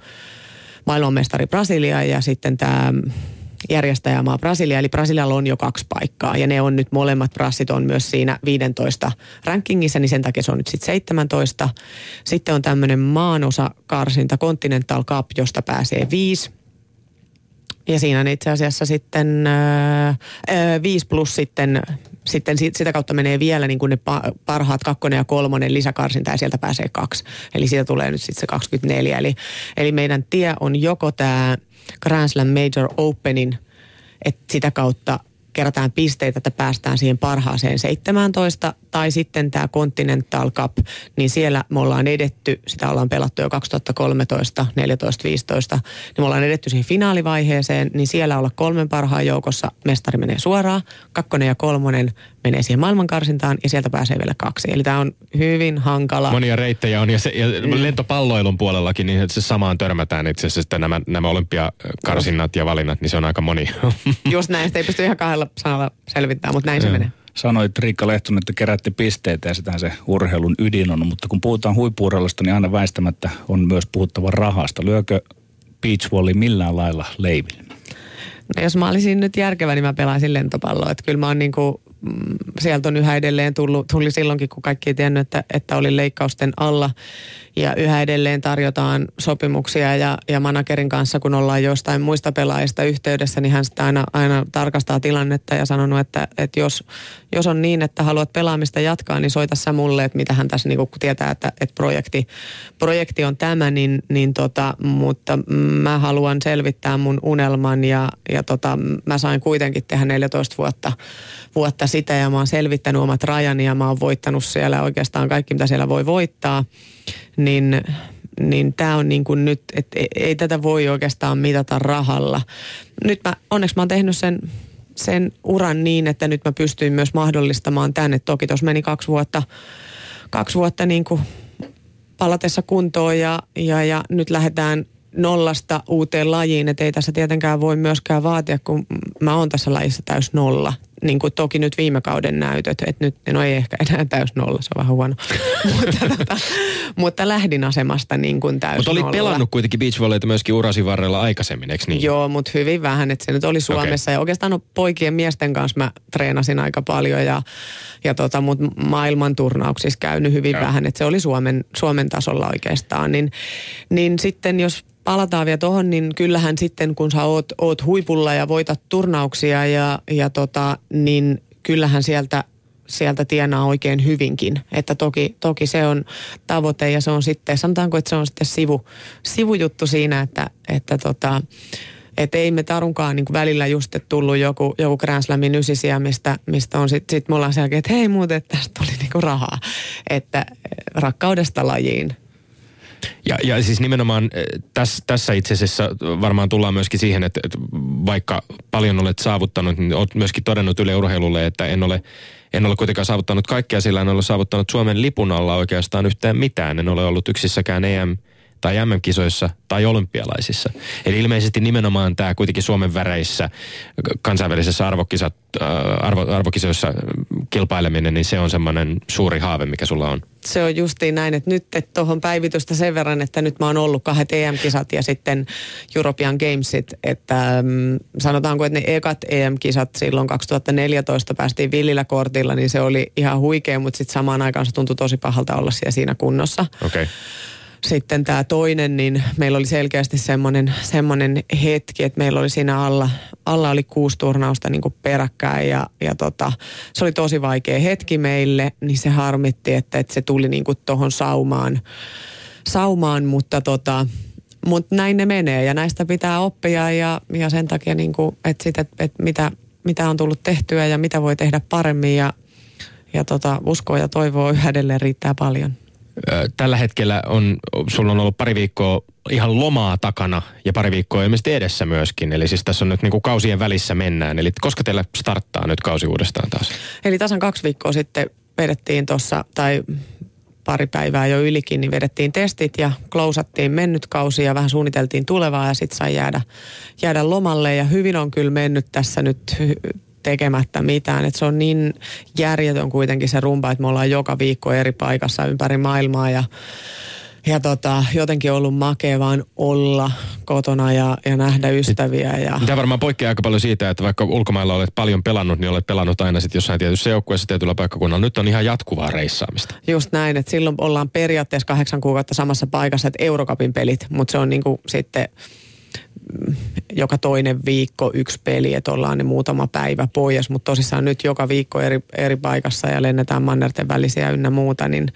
maailmanmestari Brasilia ja sitten tämä järjestäjämaa Brasilia, eli Brasilialla on jo kaksi paikkaa, ja ne on nyt molemmat brassit on myös siinä viisitoista rankingissa, niin sen takia se on nyt sitten seitsemäntoista. Sitten on tämmöinen maanosakarsinta Continental Cup, josta pääsee viisi. Ja siinä on itse asiassa sitten äh, viisi plus sitten, sitten sitä kautta menee vielä niin kuin ne parhaat kakkonen ja kolmonen lisäkarsinta, ja sieltä pääsee kaksi. Eli siitä tulee nyt sitten se kaksikymmentäneljä. Eli, eli meidän tie on joko tämä Grand Slam Major Openin, että sitä kautta kerätään pisteitä, että päästään siihen parhaaseen seitsemäntoista, tai sitten tämä Continental Cup, niin siellä me ollaan edetty, sitä ollaan pelattu jo kaksituhattakolmetoista, neljätoista, viisitoista, niin me ollaan edetty siihen finaalivaiheeseen, niin siellä olla kolmen parhaan joukossa, mestari menee suoraan, kakkonen ja kolmonen menee siihen maailmankarsintaan, ja sieltä pääsee vielä kaksi. Eli tämä on hyvin hankala. Monia reittejä on, ja, se, ja lentopalloilun puolellakin, niin se samaan törmätään itse asiassa, että nämä, nämä olympiakarsinnat ja valinnat, niin se on aika moni. Just näin, sitä ei pysty ihan kahdella sanalla selvittää, mutta näin se menee. Sanoit Riikka Lehtonen, että kerätti pisteitä ja sitähän se urheilun ydin on, mutta kun puhutaan huippu-urheilusta, niin aina väistämättä on myös puhuttava rahasta. Lyökö beachvolley millään lailla leiville? No jos mä olisin nyt järkevä, niin mä pelaisin lentopalloa. Että kyllä mä oon niin kuin, sieltä on yhä edelleen tullut, tuli silloinkin, kun kaikki ei tiennyt, että, että oli leikkausten alla. Ja yhä edelleen tarjotaan sopimuksia ja, ja managerin kanssa, kun ollaan jostain muista pelaajista yhteydessä, niin hän sitä aina, aina tarkastaa tilannetta ja sanonut, että, että jos, jos on niin, että haluat pelaamista jatkaa, niin soita sä mulle, että mitä hän tässä niin kun tietää, että, että projekti, projekti on tämä, niin, niin tota, mutta mä haluan selvittää mun unelman ja, ja tota, mä sain kuitenkin tehdä neljätoista vuotta, vuotta sitä ja mä oon selvittänyt omat rajani ja mä oon voittanut siellä oikeastaan kaikki, mitä siellä voi voittaa. Niin, niin tämä on niin kuin nyt, että ei, ei tätä voi oikeastaan mitata rahalla. Nyt mä, onneksi mä oon tehnyt sen, sen uran niin, että nyt mä pystyin myös mahdollistamaan tänne. Toki tuossa meni kaksi vuotta, kaksi vuotta niin kuin palatessa kuntoon ja, ja, ja nyt lähdetään nollasta uuteen lajiin. Että ei tässä tietenkään voi myöskään vaatia, kun mä oon tässä lajissa täys nolla. niin kuin toki nyt viime kauden näytöt, että nyt no ei ehkä enää täys nolla, se on vähän huono. mutta, tota, mutta lähdin asemasta niin kuin täys Mutta olit nolla. Pelannut kuitenkin beachvolleyta myöskin urasi varrella aikaisemmin, eikö niin? Joo, mutta hyvin vähän, että se nyt oli Suomessa. Okay. Ja oikeastaan no, poikien miesten kanssa mä treenasin aika paljon ja, ja tota, mut maailman turnauksissa käynyt hyvin ja. vähän, että se oli Suomen, Suomen tasolla oikeastaan. Niin, niin sitten jos palataan vielä tuohon, niin kyllähän sitten kun sä oot, oot huipulla ja voitat turnauksia, ja, ja tota, niin kyllähän sieltä, sieltä tienaa oikein hyvinkin. Että toki, toki se on tavoite ja se on sitten, sanotaanko, että se on sitten sivu, sivujuttu siinä, että, että tota, et ei me Tarunkaan niin välillä just tullut joku, joku Grand Slamin ysisiä, mistä, mistä on sitten sit me ollaan selkeä, että hei muuten, että tästä tuli niinku rahaa. Että rakkaudesta lajiin. Ja, ja siis nimenomaan tässä, tässä itse asiassa varmaan tullaan myöskin siihen, että, että vaikka paljon olet saavuttanut, niin olet myöskin todennut Yle Urheilulle, että en ole, en ole kuitenkaan saavuttanut kaikkea, sillä en ole saavuttanut Suomen lipun alla oikeastaan yhtään mitään. En ole ollut yksissäkään E M- tai M M-kisoissa tai olympialaisissa. Eli ilmeisesti nimenomaan tämä kuitenkin Suomen väreissä kansainvälisessä arvokisat, arvo, arvokisoissa kilpaileminen, niin se on semmoinen suuri haave, mikä sulla on. Se on justiin näin, että nyt et tuohon päivitystä sen verran, että nyt mä oon ollut kahdet E M-kisat ja sitten European Gamesit, että äm, sanotaanko, että ne ekat E M-kisat silloin kaksituhattaneljätoista päästiin villillä kortilla, niin se oli ihan huikea, mutta sitten samaan aikaan se tuntui tosi pahalta olla siellä siinä kunnossa. Okei. Okay. Sitten tämä toinen, niin meillä oli selkeästi semmoinen, semmoinen hetki, että meillä oli siinä alla, alla oli kuusi turnausta niin kuin peräkkäin ja, ja tota, se oli tosi vaikea hetki meille, niin se harmitti, että, että se tuli niin kuin tuohon saumaan, saumaan, mutta tota, mut näin ne menee ja näistä pitää oppia ja, ja sen takia, niin kuin, että, sit, että, että mitä, mitä on tullut tehtyä ja mitä voi tehdä paremmin ja, ja tota, uskoa ja toivoa yhä edelleen riittää paljon. Tällä hetkellä on, sulla on ollut pari viikkoa ihan lomaa takana ja pari viikkoa ilmeisesti edessä myöskin. Eli siis tässä on nyt niin kuin kausien välissä mennään. Eli koska teillä starttaa nyt kausi uudestaan taas? Eli tasan kaksi viikkoa sitten vedettiin tuossa, tai pari päivää jo ylikin, niin vedettiin testit ja klousattiin mennyt kausi ja vähän suunniteltiin tulevaa ja sitten sai jäädä, jäädä lomalle. Ja hyvin on kyllä mennyt tässä nyt tekemättä mitään. Et se on niin järjetön kuitenkin se rumpa, että me ollaan joka viikko eri paikassa ympäri maailmaa ja, ja tota, jotenkin ollut makea vaan olla kotona ja, ja nähdä ystäviä. Ja tämä varmaan poikkeaa aika paljon siitä, että vaikka ulkomailla olet paljon pelannut, niin olet pelannut aina sitten jossain tietyssä joukkueessa tietyllä paikkakunnalla. Nyt on ihan jatkuvaa reissaamista. Just näin, että silloin ollaan periaatteessa kahdeksan kuukautta samassa paikassa, että Eurocupin pelit, mutta se on niinku sitten joka toinen viikko yksi peli, että ollaan ne muutama päivä pois, mutta tosissaan nyt joka viikko eri, eri paikassa ja lennetään mannerten välisiä ynnä muuta, niin,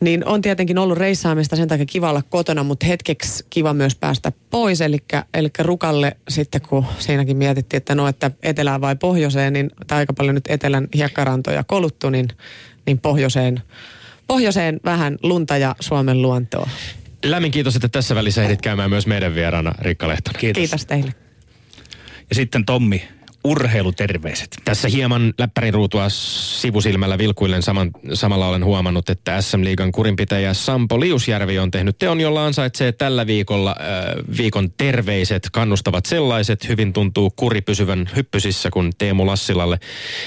niin on tietenkin ollut reissaamista sen takia kiva olla kotona, mutta hetkeksi kiva myös päästä pois, eli, eli rukalle sitten, kun siinäkin mietittiin, että no, että etelään vai pohjoiseen, niin tai aika paljon nyt etelän hiekkarantoja koluttu, niin, niin pohjoiseen, pohjoiseen vähän lunta ja Suomen luontoa. Lämmin kiitos, että tässä välissä ehdit käymään myös meidän vieraana, Riikka Lehtonen. Kiitos. Kiitos teille. Ja sitten Tommi, urheiluterveiset. Tässä hieman läppärin ruutua sivusilmällä vilkuillen saman, samalla olen huomannut, että S M-liigan kurinpitäjä Sampo Liusjärvi on tehnyt teon, jolla ansaitsee tällä viikolla äh, viikon terveiset, kannustavat sellaiset. Hyvin tuntuu kuri pysyvän hyppysissä, kun Teemu Lassilalle,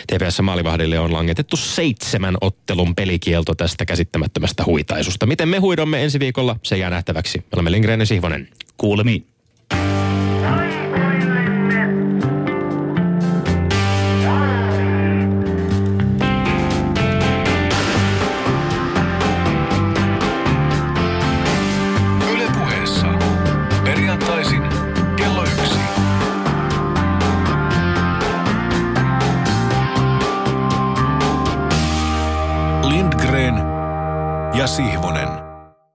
T P S-maalivahdille, on langetettu seitsemän ottelun pelikielto tästä käsittämättömästä huitaisusta. Miten me huidomme ensi viikolla, se jää nähtäväksi. Me olemme Lindgren ja Sihvonen. Kuulemiin.